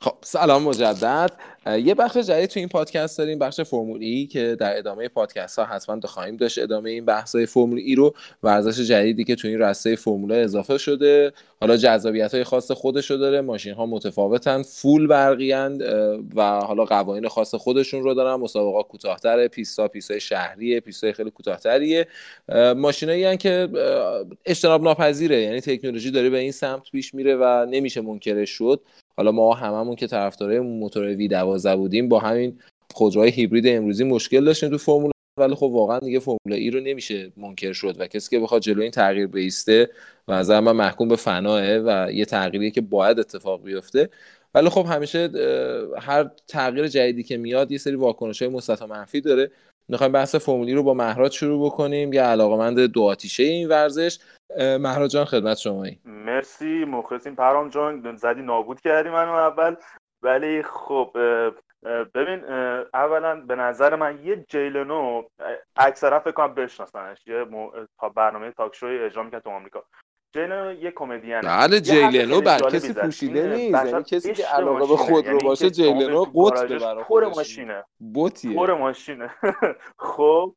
خب سلام مجدد. یه بخش جدید تو این پادکست داریم، بخش فرمول ای که در ادامه پادکست ها حتما خواهیم داشت، ادامه این بحث های فرمول ای رو، ورزش جدیدی که تو این رسته فرمول اضافه شده، حالا جذابیت های خاص خودشو داره، ماشین ها متفاوتن، فول برقی اند و حالا قوانین خاص خودشون رو دارن، مسابقات کوتاه‌تره، پیستا پیستای شهریه، پیستای خیلی کوتاه‌تریه، ماشینایی ان که اجتناب ناپذیره، یعنی تکنولوژی داره به این سمت پیش میره و نمیشه منکرش شد. حالا ما هممون که طرفدارای موتور V12 بودیم با همین خودروهای هیبرید امروزی مشکل داشتیم تو فرمول، ولی خب واقعا دیگه فرمول ای رو نمیشه منکر شد و کسی که بخواد جلوی این تغییر بایسته و از من محکوم به فناه و یه تغییریه که باید اتفاق بیفته. ولی خب همیشه هر تغییر جدیدی که میاد یه سری واکنش‌های مثبت و منفی داره. می‌خوایم بحث فرمول ای رو با مهراد شروع بکنیم، یه علاقه‌مند دو آتیشه این ورزش. مهراد جان خدمت شمایی. مرسی، مخلصیم پرام جان، زدی نابود کردی منو اول. ولی خب ببین، اولا به نظر من یه جیلنو اکثرا فکر کنم بشناسنش، یه برنامه تاک شو اجرا می‌کنه تو آمریکا. جیلنو یه کمدین. بله جیلنو بر کسی پوشیده نیست، یعنی کسی که علاقه به خود رو باشه جیلنو قطبه برای خودش، بوتیه خور ماشینه. خب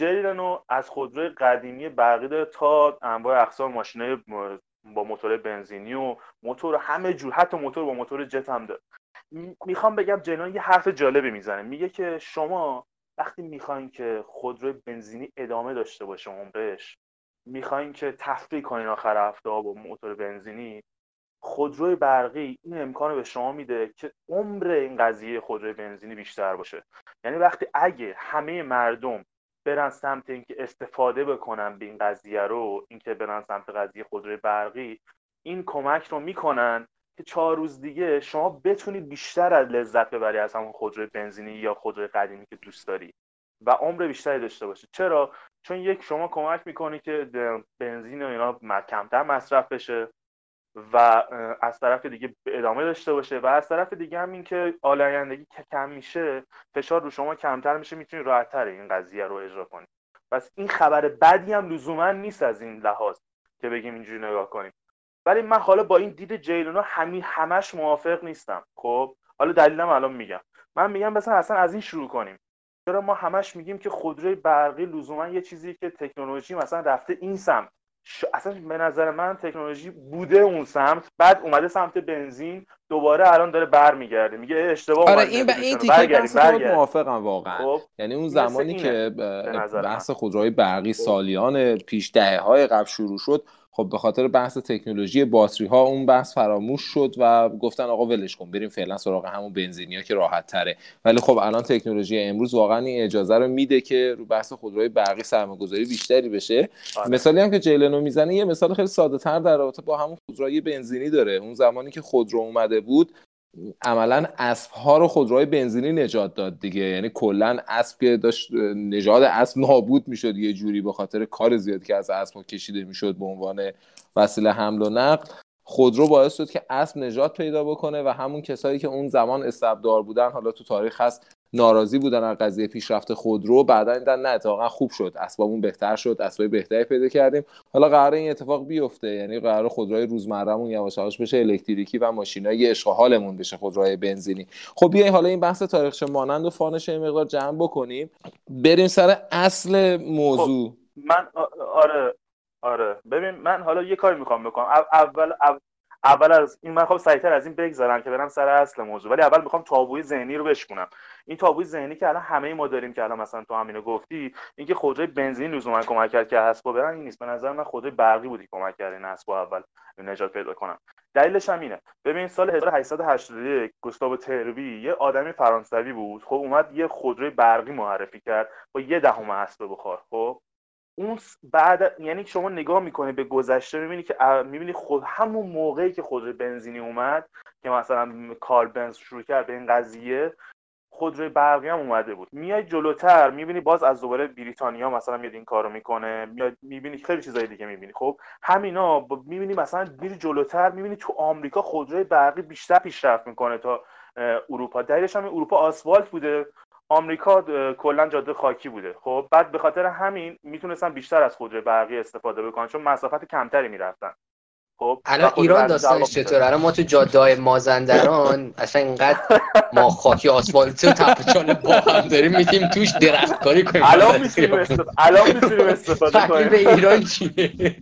جیلنو از خودروی قدیمی برقی داره تا انواع اقسام ماشینای با موتور بنزینی و موتور همه جور، حتی موتور با موتور جت هم داره. میخوام بگم جیلنو یه حرف جالبی میزنه، میگه که شما وقتی میخواین که خودروی بنزینی ادامه داشته باشه، عمرش میخواین که تفریق کنین آخر هفته ها با موتور بنزینی، خودروی برقی این امکانو به شما میده که عمر این قضیه خودروی بنزینی بیشتر باشه. یعنی وقتی اگه همه مردم برن سمت اینکه استفاده بکنن به این قضیه رو، اینکه برن سمت قضیه خودروی برقی، این کمک رو میکنن که 4 روز دیگه شما بتونید بیشتر از لذت ببری از همون خودروی بنزینی یا خودروی قدیمی که دوست داری و عمر بیشتری داشته باشه. چرا؟ چون یک، شما کمک میکنی که بنزین و اینا کمتر مصرف بشه و از طرف دیگه ادامه داشته باشه، و از طرف دیگه هم این که آلایندگی که کم میشه، فشار رو شما کمتر میشه، میتونی راحت‌تر این قضیه رو اجرا کنی. پس این خبر بدی هم لزوما نیست از این لحاظ که بگیم اینجوری نگاه کنیم. ولی من حالا با این دید جیلونا همش موافق نیستم. خب حالا دلیلم الان میگم. من میگم مثلا اصلا از این شروع کنیم. چرا ما همش میگیم که خودروی برقی لزوما یه چیزی که تکنولوژی مثلا رفته این سمت، اصلا به نظر من تکنولوژی بوده اون سمت، بعد اومده سمت بنزین، دوباره الان داره برمیگرده، میگه اشتباه. آره این تیکه بحث موافقم واقعا، یعنی اون زمانی که بحث خودروهای برقی سالیان پیش دهه‌های قبل شروع شد، خب به خاطر بحث تکنولوژی باتری ها اون بحث فراموش شد و گفتن آقا ولش کن، بریم فعلا سراغ همون بنزینیا که راحت تره. ولی خب الان تکنولوژی امروز واقعا این اجازه رو میده که رو بحث خودروی برقی سرمایه‌گذاری بیشتری بشه. آره. مثالی هم که جیلنو میزنه یه مثال خیلی ساده تر در رابطه با همون خودروی بنزینی داره. اون زمانی که خودرو اومده بود عملاً اسب ها رو خودروهای بنزینی نجات داد دیگه، یعنی کلا اسب که داشت نژاد اسب نابود میشد یه جوری به خاطر کار زیادی که از اسب کشیده میشد به عنوان وسیله حمل و نقل، خودرو باعث شد که اسب نجات پیدا بکنه و همون کسایی که اون زمان استبدار بودن، حالا تو تاریخ هست، ناراضی بودن از قضیه پیشرفت خودرو، بعدا دیدن نه واقعا خوب شد، اسبابون بهتر شد، اسبای بهتری پیدا کردیم، حالا قراره این اتفاق بیفته، یعنی قراره خودروهای روزمرهمون یواش یواش بشه الکتریکی و ماشینای عشق و حالمون بشه خودروهای بنزینی. خب بیاین حالا این بحث تاریخچه مانند و فانش این مقدار جمع بکنیم، بریم سر اصل موضوع. خب من آره ببین، من حالا یه کاری می‌خوام بکنم، اول از این من خب سریعتر از این بگذرم که برم سر اصل موضوع، ولی اول میخوام تابوی ذهنی رو بشکنم. این تابوی ذهنی که الان همه ما داریم، که الان مثلا تو همینو گفتی، اینکه خودروی بنزینی لزوما کمک کرد که اسبا برن، این نیست. به نظر من خودروی برقی بودی کمک کرد این اسبا اول نجات پیدا کنن. دلیلش هم اینه، ببین سال 1881 گوستاو تربی یه آدمی فرانسوی بود، خب اومد یه خودروی برقی معرفی کرد با 0.1 اسب بخار. خب اون بعد یعنی شما نگاه میکنه به گذشته، میبینی که خود همون موقعی که خودروی بنزینی اومد که مثلا کارل بنز شروع کرد به این قضیه، خودروی برقی هم اومده بود. میای جلوتر میبینی باز از دوباره بریتانیا مثلا میاد این کارو میکنه، میاد میبینی خیلی چیزای دیگه میبینی. خب همینا میبینی مثلا میری جلوتر میبینی تو آمریکا خودروی برقی بیشتر پیشرفت میکنه تا اروپا. دلیلش هم اروپا آسفالت بوده، آمریکا کلا جاده خاکی بوده. خب بعد به خاطر همین میتونستن بیشتر از خودروی برقی استفاده بکنن چون مسافت کمتری میرفتن. خب الان ایران داستانش چطور؟ الان ما تو جاده‌های مازندران اصلا اینقدر ما خاکی آسفالت و تپه‌چاله با هم داریم میتیم توش درختکاری کنیم. الان میتونیم استفاده کنیم. فقیه ایران چیه؟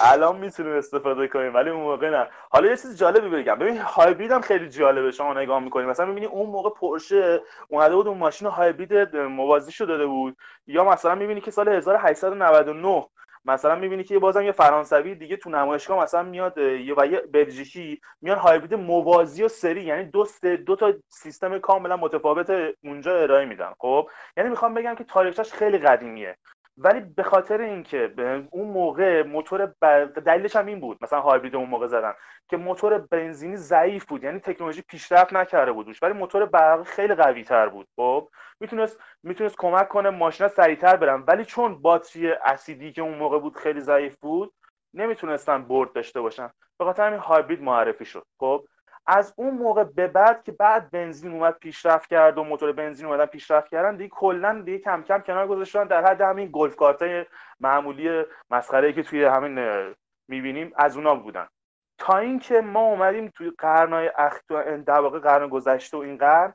الان میتونیم استفاده کنیم ولی اون موقع نه. حالا یه چیز جالبی بگم. ببین هایبرید هم خیلی جالبه. شما نگاه می‌کنی مثلا می‌بینی اون موقع پورشه اومده بود اون ماشین هایبرید موازیشو داده بود، یا مثلا می‌بینی که سال 1899 مثلا می‌بینی که بازم یه فرانسوی دیگه تو نمایشگاه مثلا میاد یا یه بلژیکی میان هایبرید موازی و سری، یعنی دو تا سیستم کاملا متفاوت اونجا ارائه میدن. خب یعنی میخوام بگم که تاریخش خیلی قدیمیه، ولی به خاطر اینکه اون موقع موتور دلیلش هم این بود مثلا هایبرید اون موقع زدن که موتور بنزینی ضعیف بود، یعنی تکنولوژی پیشرفت نکرده بود ولی موتور برقی خیلی قوی‌تر بود. خب میتونست کمک کنه ماشینا سریع‌تر برن، ولی چون باتری اسیدی که اون موقع بود خیلی ضعیف بود نمیتونستن برد داشته باشن، به خاطر همین هایبرید معرفی شد. خب از اون موقع به بعد که بعد بنزین اومد پیشرفت کرد و موتور بنزین اومدن پیشرفت کردن، دیگه کلا دیگه کم کم کنار گذاشتن در حد همین گلف کارتای معمولی مسخره‌ای که توی همین می‌بینیم از اونا بودن، تا اینکه ما اومدیم توی قرن‌های اخیر، در واقع قرن گذشته و این قرن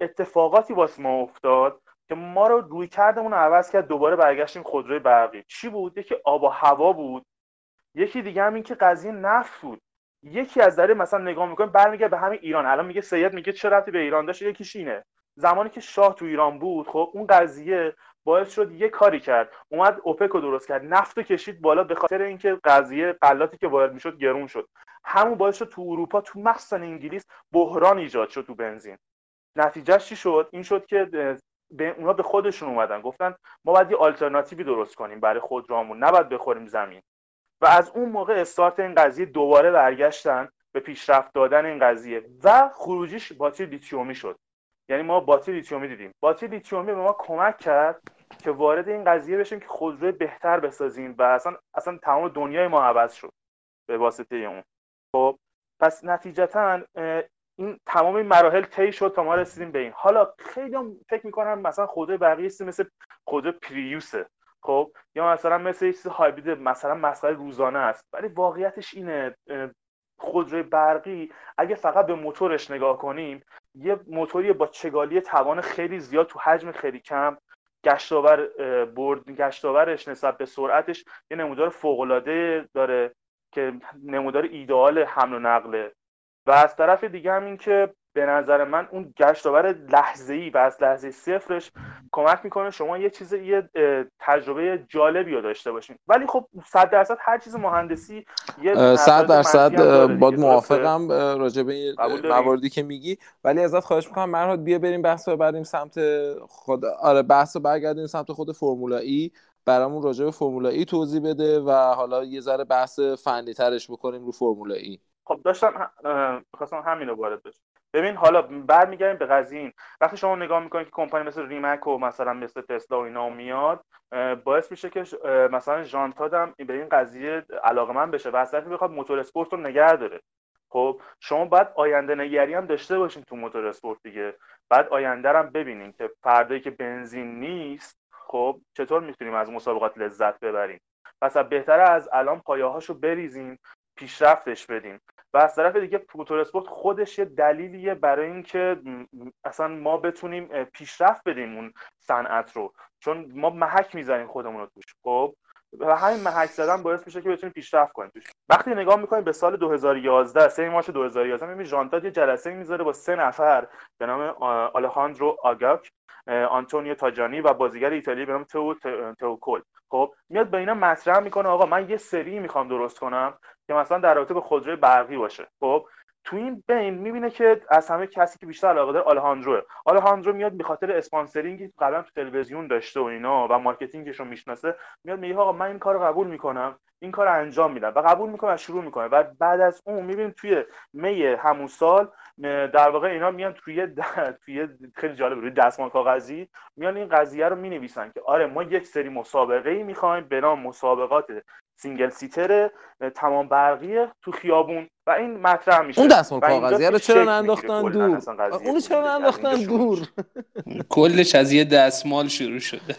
اتفاقاتی واسه ما افتاد که ما رو رویکردمون رو عوض کرد، دوباره برگشتیم خودروی برقی. چی بود؟ یکی آب و هوا بود، یکی دیگه هم این که قضیه نفت بود. یکی از دلیل مثلا نگاه میکنیم برمیگرده به همین ایران، الان میگه سید میگه چه ربطی به ایران داشت، یکیش اینه زمانی که شاه تو ایران بود خب اون قضیه باعث شد یه کاری کرد، اومد اوپکو درست کرد، نفتو کشید بالا به خاطر اینکه قضیه غلاتی که وارد میشد گرون شد، همون باعث شد تو اروپا تو مخصوصا انگلیس بحران ایجاد شد تو بنزین. نتیجهش چی شد؟ این شد که اونا به خودشون اومدن گفتن ما باید یه آلترناتیوی درست کنیم برای خودروامون، نباید بخوریم زمین. و از اون موقع استارت این قضیه دوباره برگشتن به پیشرفت دادن این قضیه و خروجیش باتری لیتیومی شد. یعنی ما باتری لیتیومی دیدیم. باتری لیتیومی به ما کمک کرد که وارد این قضیه بشیم که خودروی بهتر بسازیم و اصلا تمام دنیای ما عوض شد به واسطه اون. خب پس نتیجتاً این تمام این مراحل طی شد تا ما رسیدیم به این. حالا خیلی فکر می‌کنم مثلا خودروی بقیه مثل خودروی پریوسه خب یا مثلا مثل یه چیز هایبرید مثلا مسئله روزانه است، ولی واقعیتش اینه خودروی برقی اگه فقط به موتورش نگاه کنیم یه موتوری با چگالی توان خیلی زیاد تو حجم خیلی کم، گشتاورش نسبت به سرعتش یه نمودار فوق‌العاده داره که نمودار ایدئال حمل و نقله، و از طرف دیگه هم این که به نظر من اون گشتاور لحظه‌ای و از لحظه صفرش کمک میکنه شما یه تجربه جالبی رو داشته باشین. ولی خب 100% هر چیز مهندسی 100% باید موافقم راجع به مواردی که میگی، ولی ازت خواهش میکنم مرحاد بیا بریم بحث رو برگردیم سمت خود فرمولا ای، برامون راجع به فرمولا ای توضیح بده و حالا یه ذره بحث فنی ترش بکنیم رو فرمولا ای. خب خواستم همین رو وارد بشم. ببین حالا برمیگردیم به قضیه این، وقتی شما نگاه میکنید که کمپانی مثل ریمک و مثلا مثل تسلا و اینا میاد باعث میشه که مثلا ژان تاد هم به این قضیه علاقه‌مند بشه و اصلا بخواد موتور اسپورت رو نگه داره. خب شما باید آینده نگری هم داشته باشین تو موتور اسپورت دیگه، بعد آینده رو هم ببینین که فردایی که بنزین نیست خب چطور میتونیم از مسابقات لذت ببریم. پس بهتره از الان پایه‌هاشو بریزیم، پیشرفتش بدیم. و از طرف دیگه موتور اسپورت خودش یه دلیلیه برای اینکه اصلا ما بتونیم پیشرفت بدیم اون صنعت رو، چون ما محک میزنیم خودمون رو توش. خب و همین محک زدن باعث میشه که بتونیم پیشرفت کنیم توش. وقتی نگاه میکنیم به سال 2011 3 مارس 2011 میبینیم ژان تاد یه جلسه میذاره با 3 نفر به نام آلهاندرو آگاک، آنتونیو تاجانی و بازیگر ایتالیایی به نام تو کل. خب میاد با اینا مطرح میکنه آقا من یه سری میخوام درست کنم که مثلا در رابطه با خودروی برقی باشه. خب تو این بین میبینه که از همه کسی که بیشتر علاقه داره آلهاندرو میاد به خاطر اسپانسرینگی قبلا تو تلویزیون داشته و اینا و مارکتینگش رو میشناسه، میاد میگه آقا من این کارو قبول میکنم، این کارو انجام میدم و قبول میکنه و شروع میکنه. و بعد از اون میبینیم توی می همون سال در واقع اینا میان توی خیلی جالب روی دستمال کاغذی میان این قضیه رو مینویسن که آره ما یک سری مسابقه‌ای می‌خوایم به نام مسابقات سینگل سیتر تمام برقی تو خیابون و این مطرح میشه. اون دستمال کاغذی رو چرا انداختن دور؟ اون چرا انداختن دور؟ کلش از یه دستمال شروع شده.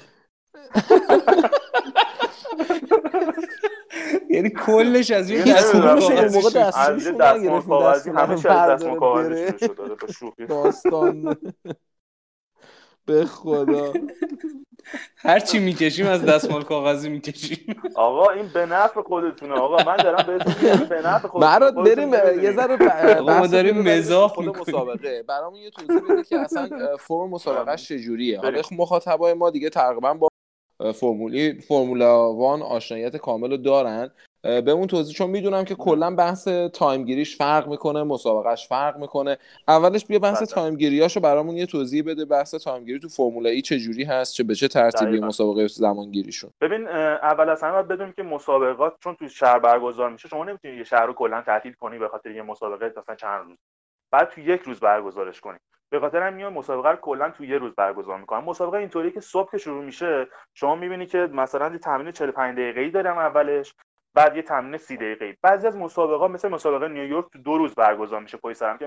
یعنی کلش از یه موقع دستشون نگرفت، از همه چیز دست مکاوانش شده با شوخی داستان. به خدا هر چی میکشیم از دستمال کاغذی میکشیم. آقا این به نفع خودتونه. آقا من دارم بهتون میگم به نفع خودتون. برات بریم یه ذره ما داریم مزاح میکنیم. مسابقه برامون یه توضیح بده که اصلا فرم مسابقه چجوریه. حالا مخاطبای ما دیگه تقریبا با فرمولا 1 آشناییت کامل رو دارن. بهمون توضیح، چون میدونم که کلا بحث تایمگیریش فرق میکنه، مسابقهش فرق میکنه. اولش بیا بحث تایمگیریاشو برامون یه توضیح بده. بحث تایمگیری تو فرمول ای چه جوری هست، چه به چه ترتیبی مسابقه زمانگیریشون؟ ببین اول از همه باید بدونیم که مسابقات چون توی شهر برگزار میشه، شما نمیتونید یه شهر رو کلا تعطیل کنی به خاطر یه مسابقه مثلا چند روز، بعد تو یک روز برگزارش کنی. به خاطر همین مسابقه رو کلا تو یه روز برگزار می‌کنن. مسابقه اینطوریه که صبح که شروع میشه، شما می‌بینی که مثلا تمرین 45 دقیقه‌ای دارم اولش، بعد یه تمرین 30 دقیقه‌ای. بعضی از مسابقات مثل مسابقه نیویورک تو 2 روز برگزار میشه پای سرم،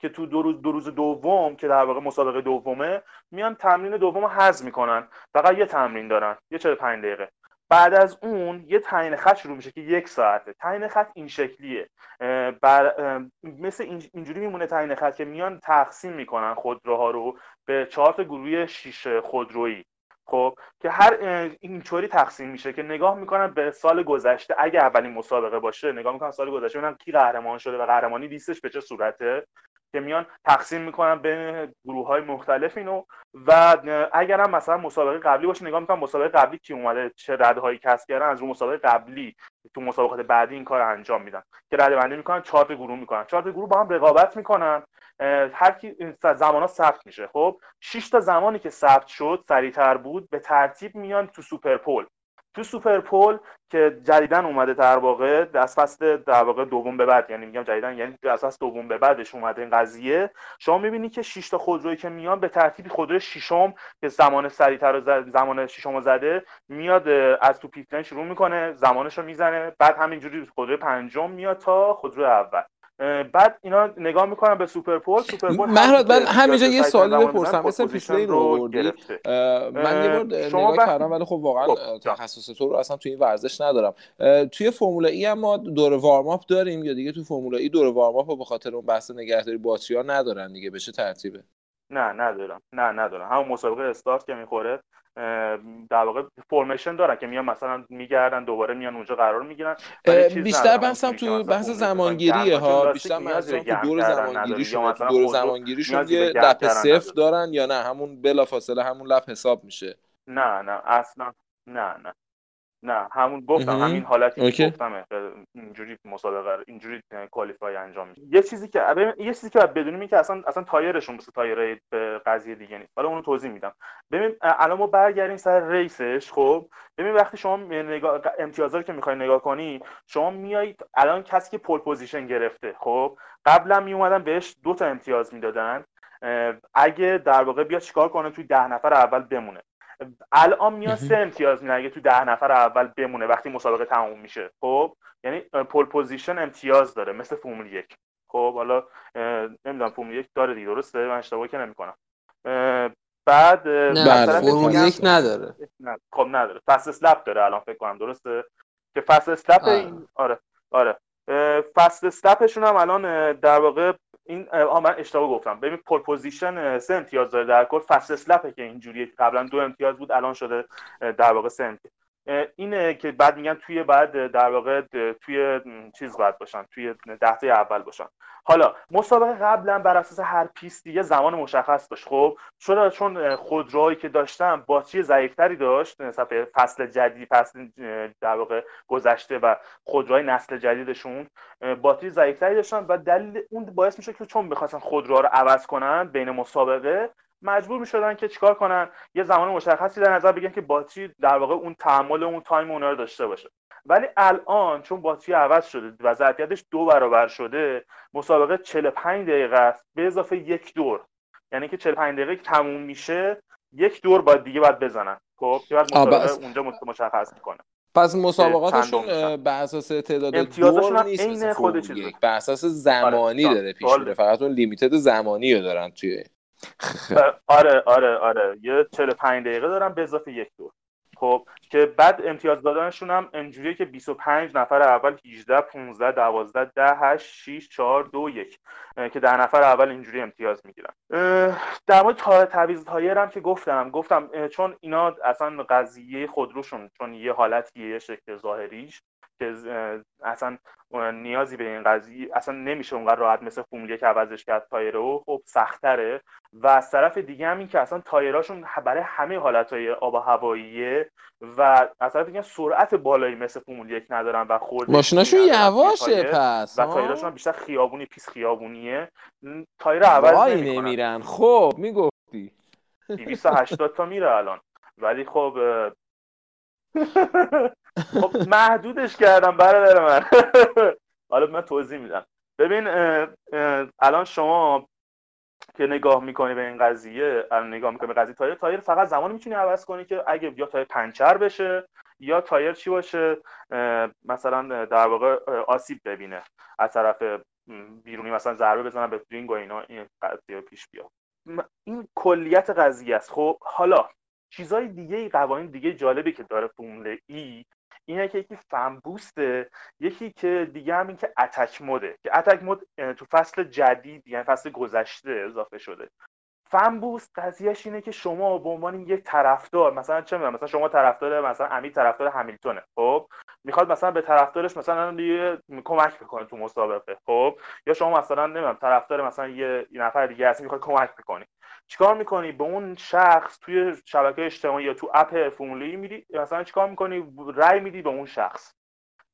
که تو 2 روز، 2 روز دوم که در واقع مسابقه دومه، میان تمرین دومو حذف می‌کنن، فقط یه تمرین دارن، یه 45 دقیقه. بعد از اون یه تعیین خط شروع میشه که 1 ساعته. تعیین خط این شکلیه، مثل اینجوری میمونه تعیین خط که میان تقسیم میکنن خودروها رو به 4 تا گروه 6 خودرویی. خب که هر اینطوری تقسیم میشه که نگاه میکنن به سال گذشته، اگه اولین مسابقه باشه نگاه میکنن سال گذشته ببینن کی قهرمان شده و قهرمانی لیستش به چه صورته، که میان تقسیم میکنن به گروهای مختلف اینو. و اگر هم مثلا مسابقه قبلی باشه نگاه میکنن مسابقه قبلی کی اومده، چه ردهایی کسب کردن، از اون مسابقه قبلی تو مسابقات بعدی این کار انجام میدن که رده‌بندی میکنن. 4 گروه میکنن، 4 گروه با هم رقابت میکنن، هر کی زمانا ثبت میشه. خب 6 تا زمانی که ثبت شد سریعتر بود به ترتیب میان تو سوپرپول. تو سوپرپول که جدیدن اومده در واقع از فصل در واقع دوم به بعد، یعنی میگم جدیدن یعنی از فصل دوم به بعدش اومده این قضیه، شما میبینی که 6 تا خودرویی که میان به ترتیب خودروی ششم که زمان سریعتر زمان ششم رو زده میاد از تو پیت لین شروع میکنه، زمانش رو میزنه، بعد همینجوری خودروی پنجم میاد تا خودروی اول. بعد اینا نگاه میکنن به سوپرپول. سوپرپول مهراد من همینجا یه سوالی بپرسم، مثلا پیشلین رو آوردی، من یه بار نگاه کردم ولی خب واقعا تخصص تو رو اصلا توی این ورزش ندارم. توی فرمول ای هم ما دور وارم آپ داریم یا دیگه تو فرمول ای دور وارم آپ به خاطر اون بحث نگهداری باتری‌ها ندارن دیگه؟ به چه ترتیبه؟ نه ندارم. همون مسابقه استارت که میخوره در واقع فرمیشن دارن که میان مثلا میگردن دوباره میان اونجا قرار میگیرن. بیشتر بحثم تو بحث زمانگیریه ها، بیشتر مثلا تو دور زمانگیریشون یه لپ صفر دارن یا نه همون بلافاصله همون لپ حساب میشه؟ نه اصلا همون گفتم همین حالتی که گفتم اینجوری مسابقه اینجوری کوالیفای انجام میشه. یه چیزی که بعد بدونیم این که اصلا تایرشون مثل تایرای قضیه دیگه نیست. حالا اونو توضیح میدم. ببین الان ما برگردیم سر ریسش. خب ببین وقتی شما امتیازا رو که میخوای نگاه کنی، شما میایید الان کسی که پول پوزیشن گرفته، خب قبلا می اومدن بهش 2 تا امتیاز میدادن اگه در واقع بیا چیکار کنه توی 10 نفر اول بمونه. الان میاد 3 امتیاز میدن اگه تو 10 نفر اول بمونه وقتی مسابقه تموم میشه. خب یعنی پول پوزیشن امتیاز داره مثل فرمول 1. خب حالا نمیدونم فرمول 1 داره دیگه، درسته؟ من اشتباهی که نمی‌کنم. بعد فرمول 1 نداره. خب نداره، فست اسلپ داره الان فکر کنم، درسته؟ که فست اسلپ این آره فست اسلپشون هم الان در واقع این من اشتباه گفتم. ببین پول پوزیشن 3 امتیاز داره در کل، فست اسلپه که اینجوریه که قبلا 2 امتیاز بود الان شده در واقع 3 امتیاز. اینه که بعد میگن توی بعد در واقع توی چیز بعد باشن، توی 10 تا اول باشن. حالا مسابقه قبلا بر اساس هر پیست یه زمان مشخص داشت. خب چون خودروهایی که داشتن باتری ضعیفتری داشت نسبت فصل جدید، فصل در واقع گذشته و خودروهای نسل جدیدشون باتری ضعیفتری داشتن و دلیل اون باعث میشه که چون بخواستن خودروها رو عوض کنن بین مسابقه مجبور می‌شدن که چیکار کنن، یه زمان مشخصی در نظر بگیرن که باتری در واقع اون تحمل اون تایم اونها رو داشته باشه. ولی الان چون باتری عوض شده و ظرفیتش 2 برابر شده، مسابقه 45 دقیقه است به اضافه 1 دور، یعنی که 45 دقیقه که تموم میشه 1 دور بعد دیگه بعد بزنن. خب که بعد مسابقه اونجا مشخص می‌کنه. پس مسابقاتشون به اساس تعداد دور نیست، عین خود چیزه، به اساس زمانی داره پیش میره، فقط اون لیمیتد زمانی رو دارن توی آره یه 45 دقیقه دارم به اضافه 1 دور. خب که بعد امتیاز دادنشون هم اینجوریه که 25 نفر اول 18 15 12 10 8 6 4 2 1 که 10 نفر اول اینجوری امتیاز میگیرن. در مورد تعویض تایر هم که گفتم چون اینا اصلا قضیه خودروشون، چون یه حالتیه شکل ظاهریش که اصلا نیازی به این قضیه اصلا نمیشه اونقدر راحت مثل فرمول 1 عوضش کرد تایره و خب سخت‌تره، و از طرف دیگه هم این که اصلا تایراشون برای همه حالت‌های آب و هواییه و از طرف دیگه سرعت بالایی مثل فرمول 1 ندارن و خود ماشیناشون یواشه پس و تایراشون بیشتر خیابونی پیس خیابونیه، تایر عوض نمی‌کنن. خب میگفتی 280 تا میره الان، ولی خب خب محدودش کردم برادر من. حالا من توضیح میدم. ببین الان شما که نگاه میکنی به این قضیه، الان نگاه میکنی به قضیه تایر فقط زمانی میتونی عوض کنی که اگه یا تایر پنچر بشه یا تایر چی باشه، مثلا در واقع آسیب ببینه از طرف بیرونی، مثلا ضربه بزنن به رینگ و اینا، این قضیه پیش بیاد. این کلیت قضیه است. خب حالا چیزای دیگه ای، قوانین دیگه جالبی که داره فرمول ای اینه که یکی فن بوسته، یکی که دیگه همین که اتک موده، که اتک مود تو فصل جدید یعنی فصل گذشته اضافه شده. فن بوست قضیهش اینه که شما به عنوان یک طرفدار، مثلا چه می‌دونم، مثلا شما طرفدار، مثلا امیر طرفدار همیلتونه، خب میخواد مثلا به طرفدارش مثلا یه کمک بکنه تو مسابقه، خب یا شما مثلا نمیدونم طرفدار مثلا یه نفر دیگه هستی میخواد کمک بکنی، چیکار میکنی؟ به اون شخص توی شبکه اجتماعی یا تو اپ فرمول ای میری مثلا چیکار میکنی؟ رای میدی به اون شخص.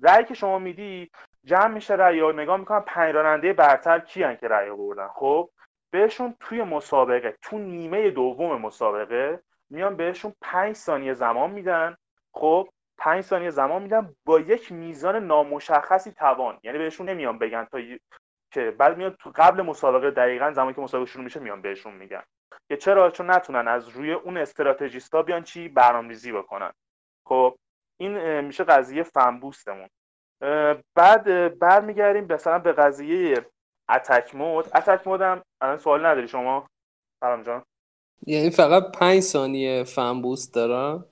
رای که شما میدی جمع میشه رای ها، نگاه میکنن 5 راننده برتر کیان که رای آوردن، خب بهشون توی مسابقه تو نیمه دوم مسابقه میان بهشون 5 ثانیه زمان میدن، خب 5 ثانیه زمان میدن با یک میزان نامشخصی توان، یعنی بهشون نمیان بگن تا که بعد میان تو قبل مسابقه دقیقاً زمانی که مسابقه شروع میشه میان بهشون میگن که چرا، چون نتونن از روی اون استراتژیستا بیان چی برنامه‌ریزی بکنن. خب این میشه قضیه فن بوستمون. بعد برمیگردیم مثلا به قضیه اتک مود. اتک مودم الان سوال نداری شما فرام جان؟ یعنی فقط 5 ثانیه فن بوست داره.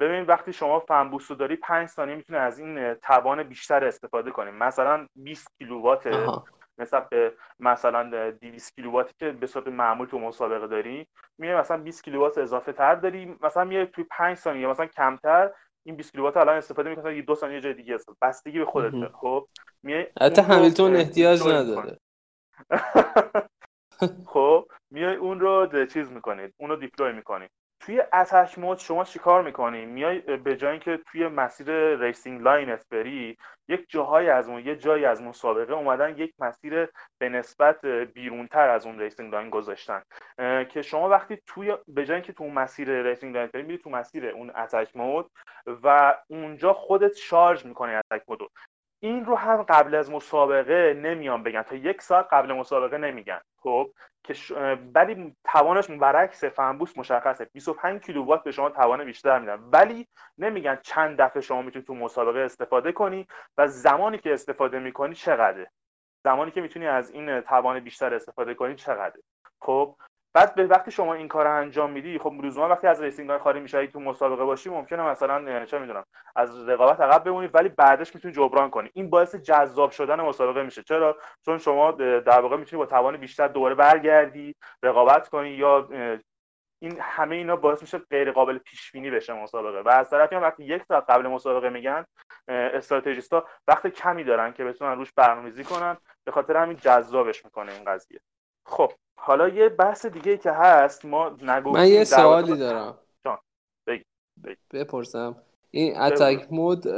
ببین وقتی شما فن بوست رو داری 5 ثانیه میتونه از این توان بیشتر استفاده کنیم، مثلا 20 کیلووات نسبت به مثلا 200 کیلوواتی که به صورت معمول تو مسابقه داری، میای مثلا 20 کیلووات اضافه تر داری، مثلا میای توی 5 ثانیه مثلا کمتر این 20 کیلووات الان استفاده میکنی، یه 2 ثانیه جای دیگه است، بستگی به خودت. خب میای حتی همیلتون احتیاج نداره. خب میای اون رو چیز میکنید، اون رو دیپلوی میکنید. توی اتک مود شما چیکار میکنی؟ میای به جای اینکه توی مسیر ریسینگ لاینت بری، یک جاهایی از اون، یه جایی از مسابقه اومدن یک مسیر به نسبت بیرونتر از اون ریسینگ لاین گذاشتن که شما وقتی توی به جای اینکه تو اون مسیر ریسینگ لاین بری، میری تو مسیر اون اتک مود و اونجا خودت شارژ میکنی اتک مودو. این رو هم قبل از مسابقه نمیان بگن، تا یک ساعت قبل مسابقه نمیگن. خب که ولی توانش برعکس فن بوست مشخصه، 25 کیلووات به شما توان بیشتر میدن، ولی نمیگن چند دفعه شما میتونی تو مسابقه استفاده کنی و زمانی که استفاده میکنی چقدره، زمانی که میتونی از این توان بیشتر استفاده کنی چقدره. خب بعد به وقتی شما این کار رو انجام میدی، خب روزمره وقتی از ریسینگ‌های خارج میشی تو مسابقه باشی، ممکنه مثلا چه میدونم از رقابت عقب بمونی، ولی بعدش میتونی جبران کنی. این باعث جذاب شدن مسابقه میشه. چرا؟ چون شما در واقع میتونی با توان بیشتر دوباره برگردی رقابت کنی، یا این همه اینا باعث میشه غیر قابل پیش بینی بشه مسابقه. و از طرفی هم وقتی یک ساعت قبل مسابقه میگن، استراتژیست‌ها وقت کمی دارن که بتونن روش برنامه‌ریزی کنن، به خاطر همین جذابش میکنه این قضیه. خب حالا یه بحث دیگه که هست ما نگفتیم. من یه سوالی دارم جان، بگی بپرسم. این اتک مود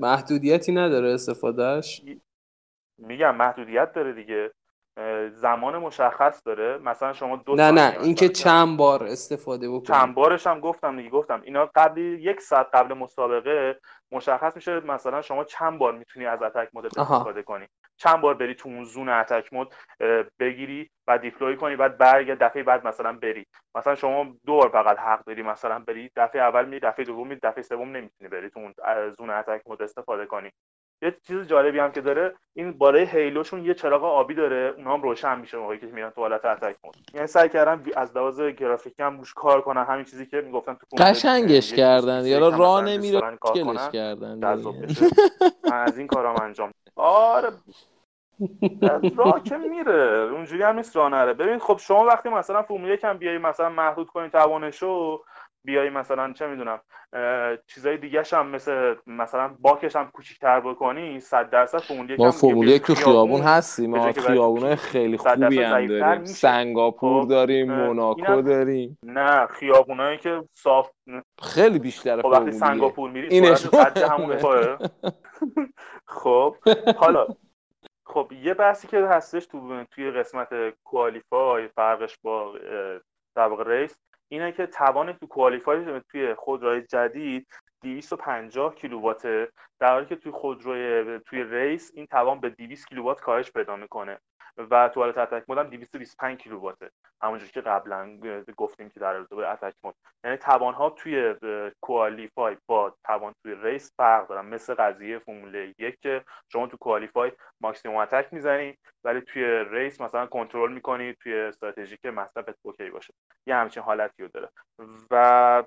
محدودیتی نداره استفادهش؟ میگم محدودیت داره دیگه، زمان مشخص داره، مثلا شما دو نه اینکه چند بار استفاده بکنید. چند بارش هم گفتم اینا قبل یک ساعت قبل مسابقه مشخص میشه، مثلا شما چند بار میتونی از اتک مود استفاده کنی، چند بار بری تو اون زون اتک مود بگیری و دیپلوی کنی، بعد برگرد دفعه بعد مثلا بری، مثلا شما دو بار فقط حق داری مثلا بری، دفعه اول میری، دفعه دوم میری، دفعه سوم نمیتونی بری تو اون زون اتک مود استفاده کنی. یه چیز جالبی هم که داره این بالای هیلوشون یه چراغ آبی داره، اونها هم روشن میشه موقعی که میرن تو حالت اتاک مود. یعنی سعی کردم از لحاظ گرافیکی هم روش کار کنن، همین چیزی که میگفتن تو قشنگش کردن، یارو راه نمیره کلش کردن، از این کارام انجام. آره راه که میره، اونجوری هم نیست راه نره. ببین خب شما وقتی مثلا فرمول 1 هم بیای مثلا محدود کنی توانشو، بیای مثلا چه میدونم چیزای دیگه هم مثلا باکش هم کوچیک‌تر بکنی، 100% فرمول 1 هم فرمول 1 تو خیابون هستیم، ما خیابونای خیلی خوبی هم داریم، سنگاپور داریم، موناکو داریم، نه خیابونایی که صاف خیلی بیشتره. خب وقتی سنگاپور میری این صد همون پایه. خب حالا خب یه بحثی که هستش توی قسمت کوالیفای، فرقش با سبق ریس اینه که توان تو کوالیفای توی خودروی جدید 250 کیلووات، در حالی که توی خودروی توی ریس این توان به 200 کیلووات کاهش پیدا میکنه و تو حالت اتک مود هم 225 کیلوواته، همونجوری که قبلا گفتیم که در رابطه با اتک مود. یعنی توان‌ها توی کوالیفای با توان توی ریس فرق دارن، مثل قضیه فرمول 1 که شما تو کوالیفای ماکسیمم اتک میزنی ولی توی ریس مثلا کنترل میکنی، توی استراتژی که مصرفت اوکی باشه، یه همچین حالتی رو داره. و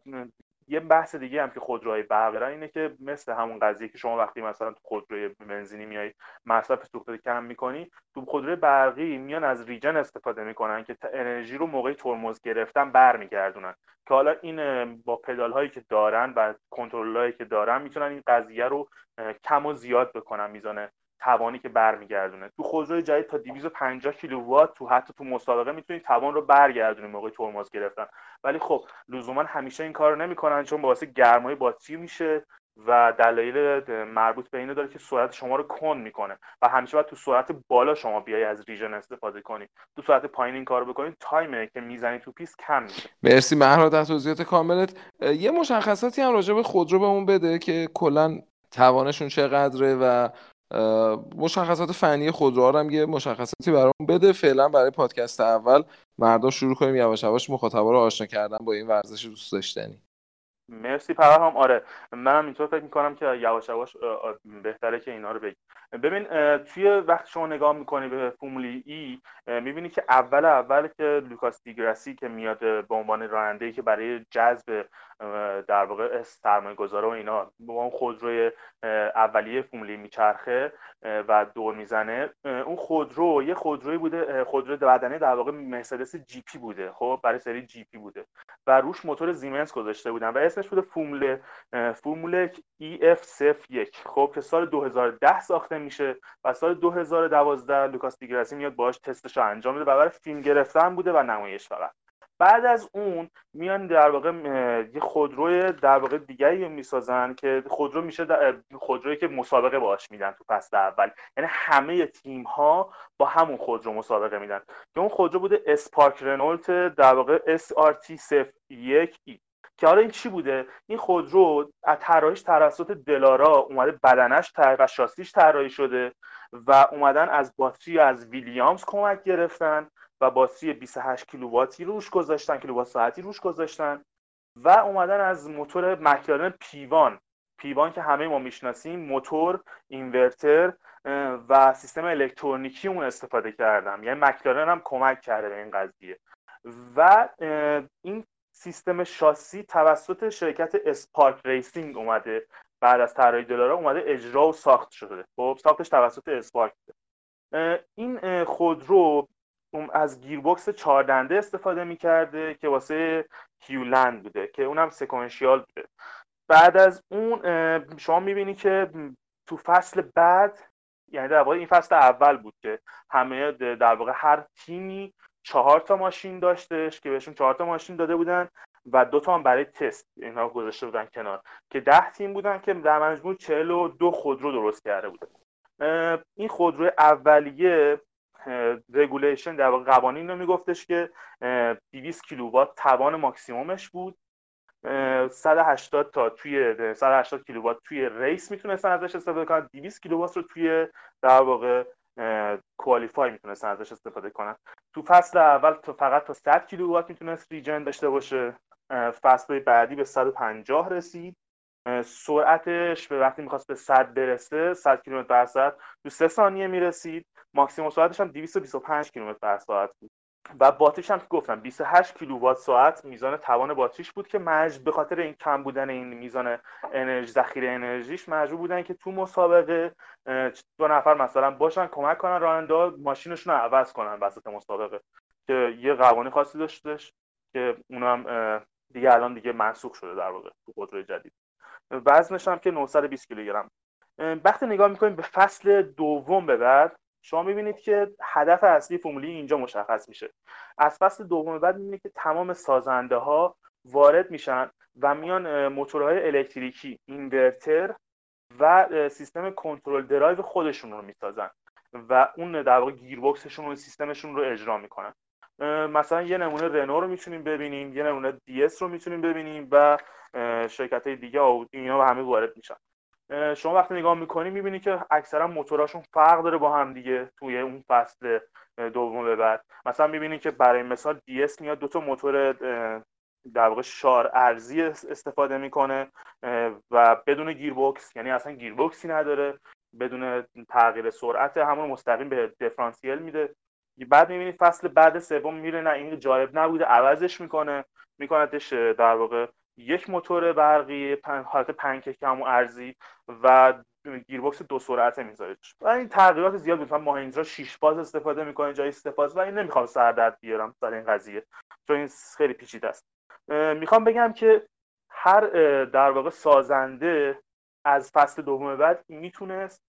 یه بحث دیگه هم که خودروهای برق دارن اینه که مثل همون قضیه که شما وقتی مثلا تو خودروی بنزینی میای مصرف سوخت کم میکنی، تو خودروی برقی میان از ریجن استفاده میکنن که انرژی رو موقع ترمز گرفتن برمیگردونن، که حالا این با پدال هایی که دارن و کنترل هایی که دارن میتونن این قضیه رو کم و زیاد بکنن، میزان توانی که برمیگردونه. تو خودروی جدید تا 250 کیلووات تو حتی تو مسابقه میتونی توان رو برگردونی موقع ترمز گرفتن، ولی خب لزوما همیشه این کارو نمیکنن چون باعث گرمای باتری میشه و دلایل مربوط به اینو داره که سرعت شما رو کند میکنه و همیشه باید تو سرعت بالا شما بیای از ریجن استفاده کنی، تو سرعت پایین این کارو بکنی تایمی که میزنی تو پیست کم میشه. مرسی مهراد از توضیحات کاملت. یه مشخصاتی هم راجع به خودرو بهمون بده که کلا توانشون چقدره و مشخصات فنی خودروها رو هم یه مشخصاتی برام بده. فعلا برای پادکست اول مردا شروع کنیم، یواش یواش مخاطبا رو آشنا کردن با این ورزش دوست داشتنی. مرسی پرهام. آره منم اینطور فکر می‌کنم که یواش یواش بهتره که اینا رو بگی. ببین توی وقتی شما نگاه می‌کنی به فرمول ای می‌بینی که اول که لوکاس دیگراسی که میاد به عنوان راننده‌ای که برای جذب در واقع سرمایه‌گذارا و اینا با اون خودروی اولیه فرمول میچرخه و دور میزنه، اون خودرو یه خودرویی بوده، خودرو بدنه در واقع مرسدس جی پی بوده، خب برای سری جی پی بوده و روش موتور زیمنس گذاشته بودن و اسمش بوده فرمول EF01. خب که سال 2010 ساخته میشه و سال 2012 لوکاس دیگراسی میاد باهاش تستش رو انجام میده و برای فیلم گرفتن بوده و نمایش. فقط بعد از اون میان در واقع یه خودروی در واقع دیگری میسازن که خودرو میشه خودرویی که مسابقه باهاش میدن تو فصل اول، یعنی همه تیم ها با همون خودرو مسابقه میدن که اون خودرو بوده اسپارک رنولت در واقع SRT01E. که حالا این چی بوده؟ این خودرو طراحیش توسط دلارا اومده، بدنش و شاسیش طراحی شده و اومدن از باتری از ویلیامز کمک گرفتن و باتری 28 کیلوواتی روش گذاشتن، کیلووات ساعتی روش گذاشتن و اومدن از موتور مکلارن پیوان که همه ما میشناسیم، موتور، اینورتر و سیستم الکترونیکی اون استفاده کردن. یعنی مکلارن هم کمک کرده به این قضیه و این سیستم شاسی توسط شرکت اسپارک ریسینگ اومده، بعد از طراحی دلارا اومده اجرا و ساخت شده. خب ساختش توسط اسپارک شده. این خودرو از گیرباکس 4 دنده استفاده میکرده که واسه کیولند بوده که اونم سکوئنشیال بوده. بعد از اون شما میبینی که تو فصل بعد، یعنی در واقع این فصل اول بود که همه در واقع هر تیمی 4 تا ماشین داشتش که بهشون 4 تا ماشین داده بودن و 2 تا هم برای تست اینا گذاشته بودن کنار، که 10 تیم بودن که در مجموع 42 خودرو درست کرده بودن. این خودرو اولیه رگولیشن در واقع قوانین رو میگفتش که 200 کیلووات توان ماکسیمومش بود، 180 کیلووات توی ریس میتونستن ازش استفاده کنن، 200 کیلووات رو توی در واقع کوالیفای میتونستن ازش استفاده کنن. تو فصل اول فقط تا 100 کیلووات میتونست ریجن داشته باشه، فصل بعدی به 150 رسید سرعتش به وقتی میخواست به 100 برسه 100 کیلومتر بر ساعت تو 3 ثانیه میرسید. ماکسیمم سرعتش هم 225 کیلومتر بر ساعت بود و باتریش هم که گفتم 28 کیلووات ساعت میزان توان باتریش بود که به خاطر این کم بودن این میزان انرژی ذخیره انرژیش مجبور بودن که تو مسابقه دو نفر مثلا باشن کمک کنن راننده ماشینشون رو عوض کنن وسط مسابقه که یه قوانین خاصی داشتش که اونم دیگه الان دیگه منسوخ شده در واقع تو قطر جدید. وزنش هم که 920 کیلوگرم. وقتی نگاه میکنیم به فصل دوم به بعد شما میبینید که هدف اصلی فرمولی اینجا مشخص میشه. از فصل دوم بعد میبینید که تمام سازنده ها وارد میشن و میان موتورهای الکتریکی، اینورتر و سیستم کنترل درایو خودشون رو میسازن و اون در واقع گیربکسشون و سیستمشون رو اجرا میکنن. مثلا یه نمونه رنو رو میتونیم ببینیم، یه نمونه دی اس رو میتونیم ببینیم و شرکت های دیگه آودی اینا همه وارد میشن. شما وقتی نگاه میکنی میبینی که اکثرا موتوراشون فرق داره با هم دیگه توی اون فصل دوم به بعد. مثلا میبینی که برای مثال دی اس میاد دوتا موتور در واقع شار ارزی استفاده میکنه و بدون گیربکس، یعنی اصلا گیربکسی نداره، بدون تغییر سرعت همون مستقیم به دیفرانسیل میده. بعد میبینی فصل بعد سوم میره نه این جالب نبوده عوضش میکنتش در واقع یک موتور برقی حالت پنکیک همون ارزی و گیرباکس دو سرعته میذاره. و این تغییرات زیاد بود. ماهیندرا 6 باز استفاده میکنه جای 3 باز و این نمیخوام سر درد بیارم سر این قضیه چون این خیلی پیچیده است. میخوام بگم که هر در واقع سازنده از فصل دوم بعد میتونست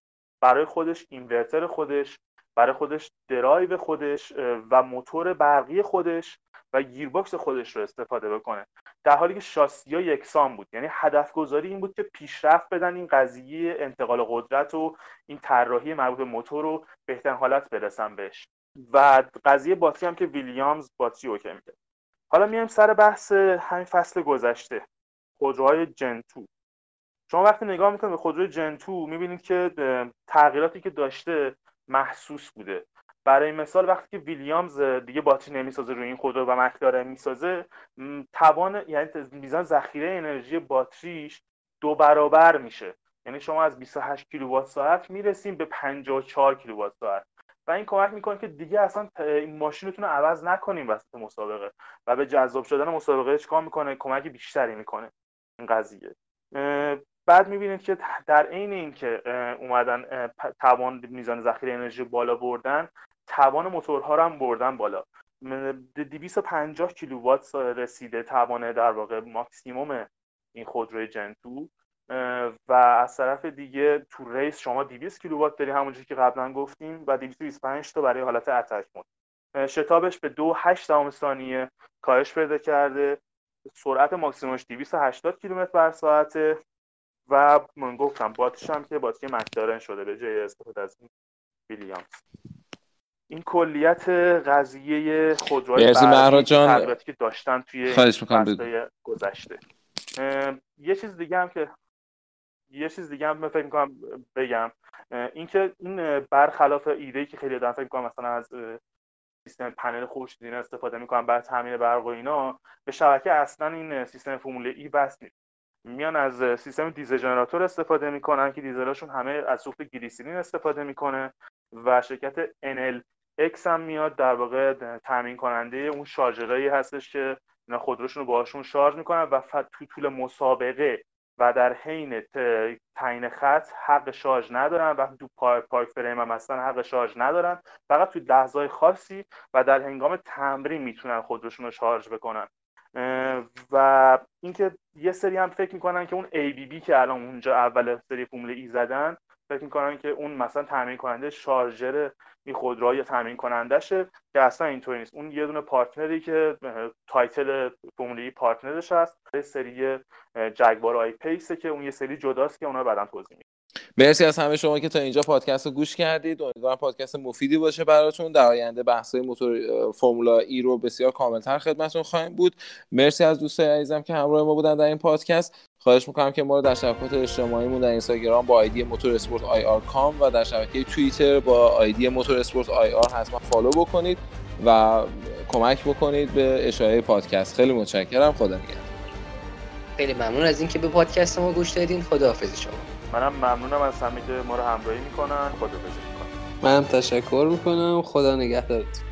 برای خودش اینورتر خودش، برای خودش درایو خودش و موتور برقی خودش و گیرباکس خودش رو استفاده بکنه، در حالی که شاسی‌ها یکسان بود. یعنی هدف گذاری این بود که پیشرفت بدن این قضیه انتقال قدرت و این طراحی مربوط به موتور رو بهترین حالت برسن بهش و قضیه باتری هم که ویلیامز باتری اوکی میده. حالا میایم سر بحث همین فصل گذشته خودروهای جن 2. شما وقتی نگاه میکنید به خودروی جن 2 میبینید که تغییراتی که داشته محسوس بوده. برای مثال وقتی که ویلیامز دیگه باتری نمیسازه روی این خودرو و مکلارن میسازه، توان یعنی میزان ذخیره انرژی باتریش 2 برابر میشه. یعنی شما از 28 کیلووات ساعت میرسیم به 54 کیلووات ساعت و این کمک میکنه که دیگه اصلا این ماشینتون رو عوض نکنیم وسط مسابقه و به جذاب شدن مسابقه چیکار میکنه، کمک بیشتری میکنه این قضیه. بعد میبینید که در عین اینکه اومدن توان میزان ذخیره انرژی بالا بردن، توان موتورها رو هم بردن بالا. 250 کیلووات رسیده توان در واقع ماکسیمم این خودروی جن 2 و از طرف دیگه تو ریس شما 200 کیلووات داری همونجوری که قبلا گفتیم و 225 تا برای حالت اتک مود. شتابش به 2.8 ثانیه کاهش پیدا کرده. سرعت ماکسیممش 280 کیلومتر بر ساعته و من گفتم باتریش هم که باتری مکلارن شده به جای استفاده از ویلیامز. این کلیت قضیه خودروهای برقی تغییراتی که داشتن توی فصل‌های گذشته. یه چیز دیگه هم فکر می‌کنم بگم، اینکه این برخلاف ایده‌ای که خیلی دارن فکر می‌کنم مثلا از سیستم پنل خورشیدی استفاده می‌کنن برای تامین برق و اینا، به شبکه اصلا این سیستم فرمول ای وصل نیست. میان از سیستم دیزل جنراتور استفاده میکنن که دیزلاشون همه از سوخت گلیسرین استفاده میکنه و شرکت NLX هم میاد در واقع تامین کننده اون شارژرایی هستش که اینا خودروشون رو باهاشون شارژ میکنن و تو طول مسابقه و در حین تعیین خط حق شارژ ندارن و تو پارک فریم هم اصلا حق شارژ ندارن، فقط تو لحظه‌های خاصی و در هنگام تمرین میتونن خودروشون رو شارژ بکنن. و اینکه یه سری هم فکر میکنن که اون ABB که الان اونجا اول سری فرمول ای زدن، فکر میکنن که اون مثلا تامین کننده شارژر این خودروها یا تامین کنندشه، که اصلا اینطوری نیست. اون یه دونه پارتنری که تایتل فرمول ای پارتنرش هست، یه سری جگوار آی پیسه که اون یه سری جداست که اونا بعداً توضیح میدم. مرسی از همه شما که تا اینجا پادکست رو گوش کردید. امیدوارم پادکست مفیدی باشه براتون. در آینده بحث‌های موتور فرمولا ای رو بسیار کامل‌تر خدمتتون خواهیم بود. مرسی از دوستان عزیزم که همراه ما بودن در این پادکست. خواهش می‌کنم که ما رو در شبکه‌های اجتماعیمون در اینستاگرام با آیدی موتور اسپورت IR.com و در شبکه توییتر با آیدی موتور اسپورت IR حتما فالو بکنید و کمک بکنید به اشاعه پادکست. خیلی متشکرم. خدا نگهدار. خیلی ممنون از اینکه به پادکست ما گوش دادین. خداحافظ شما. منم ممنونم از همه که ما رو همراهی میکنن. خداحافظ میکنم. منم تشکر میکنم. خدا نگهدارتون.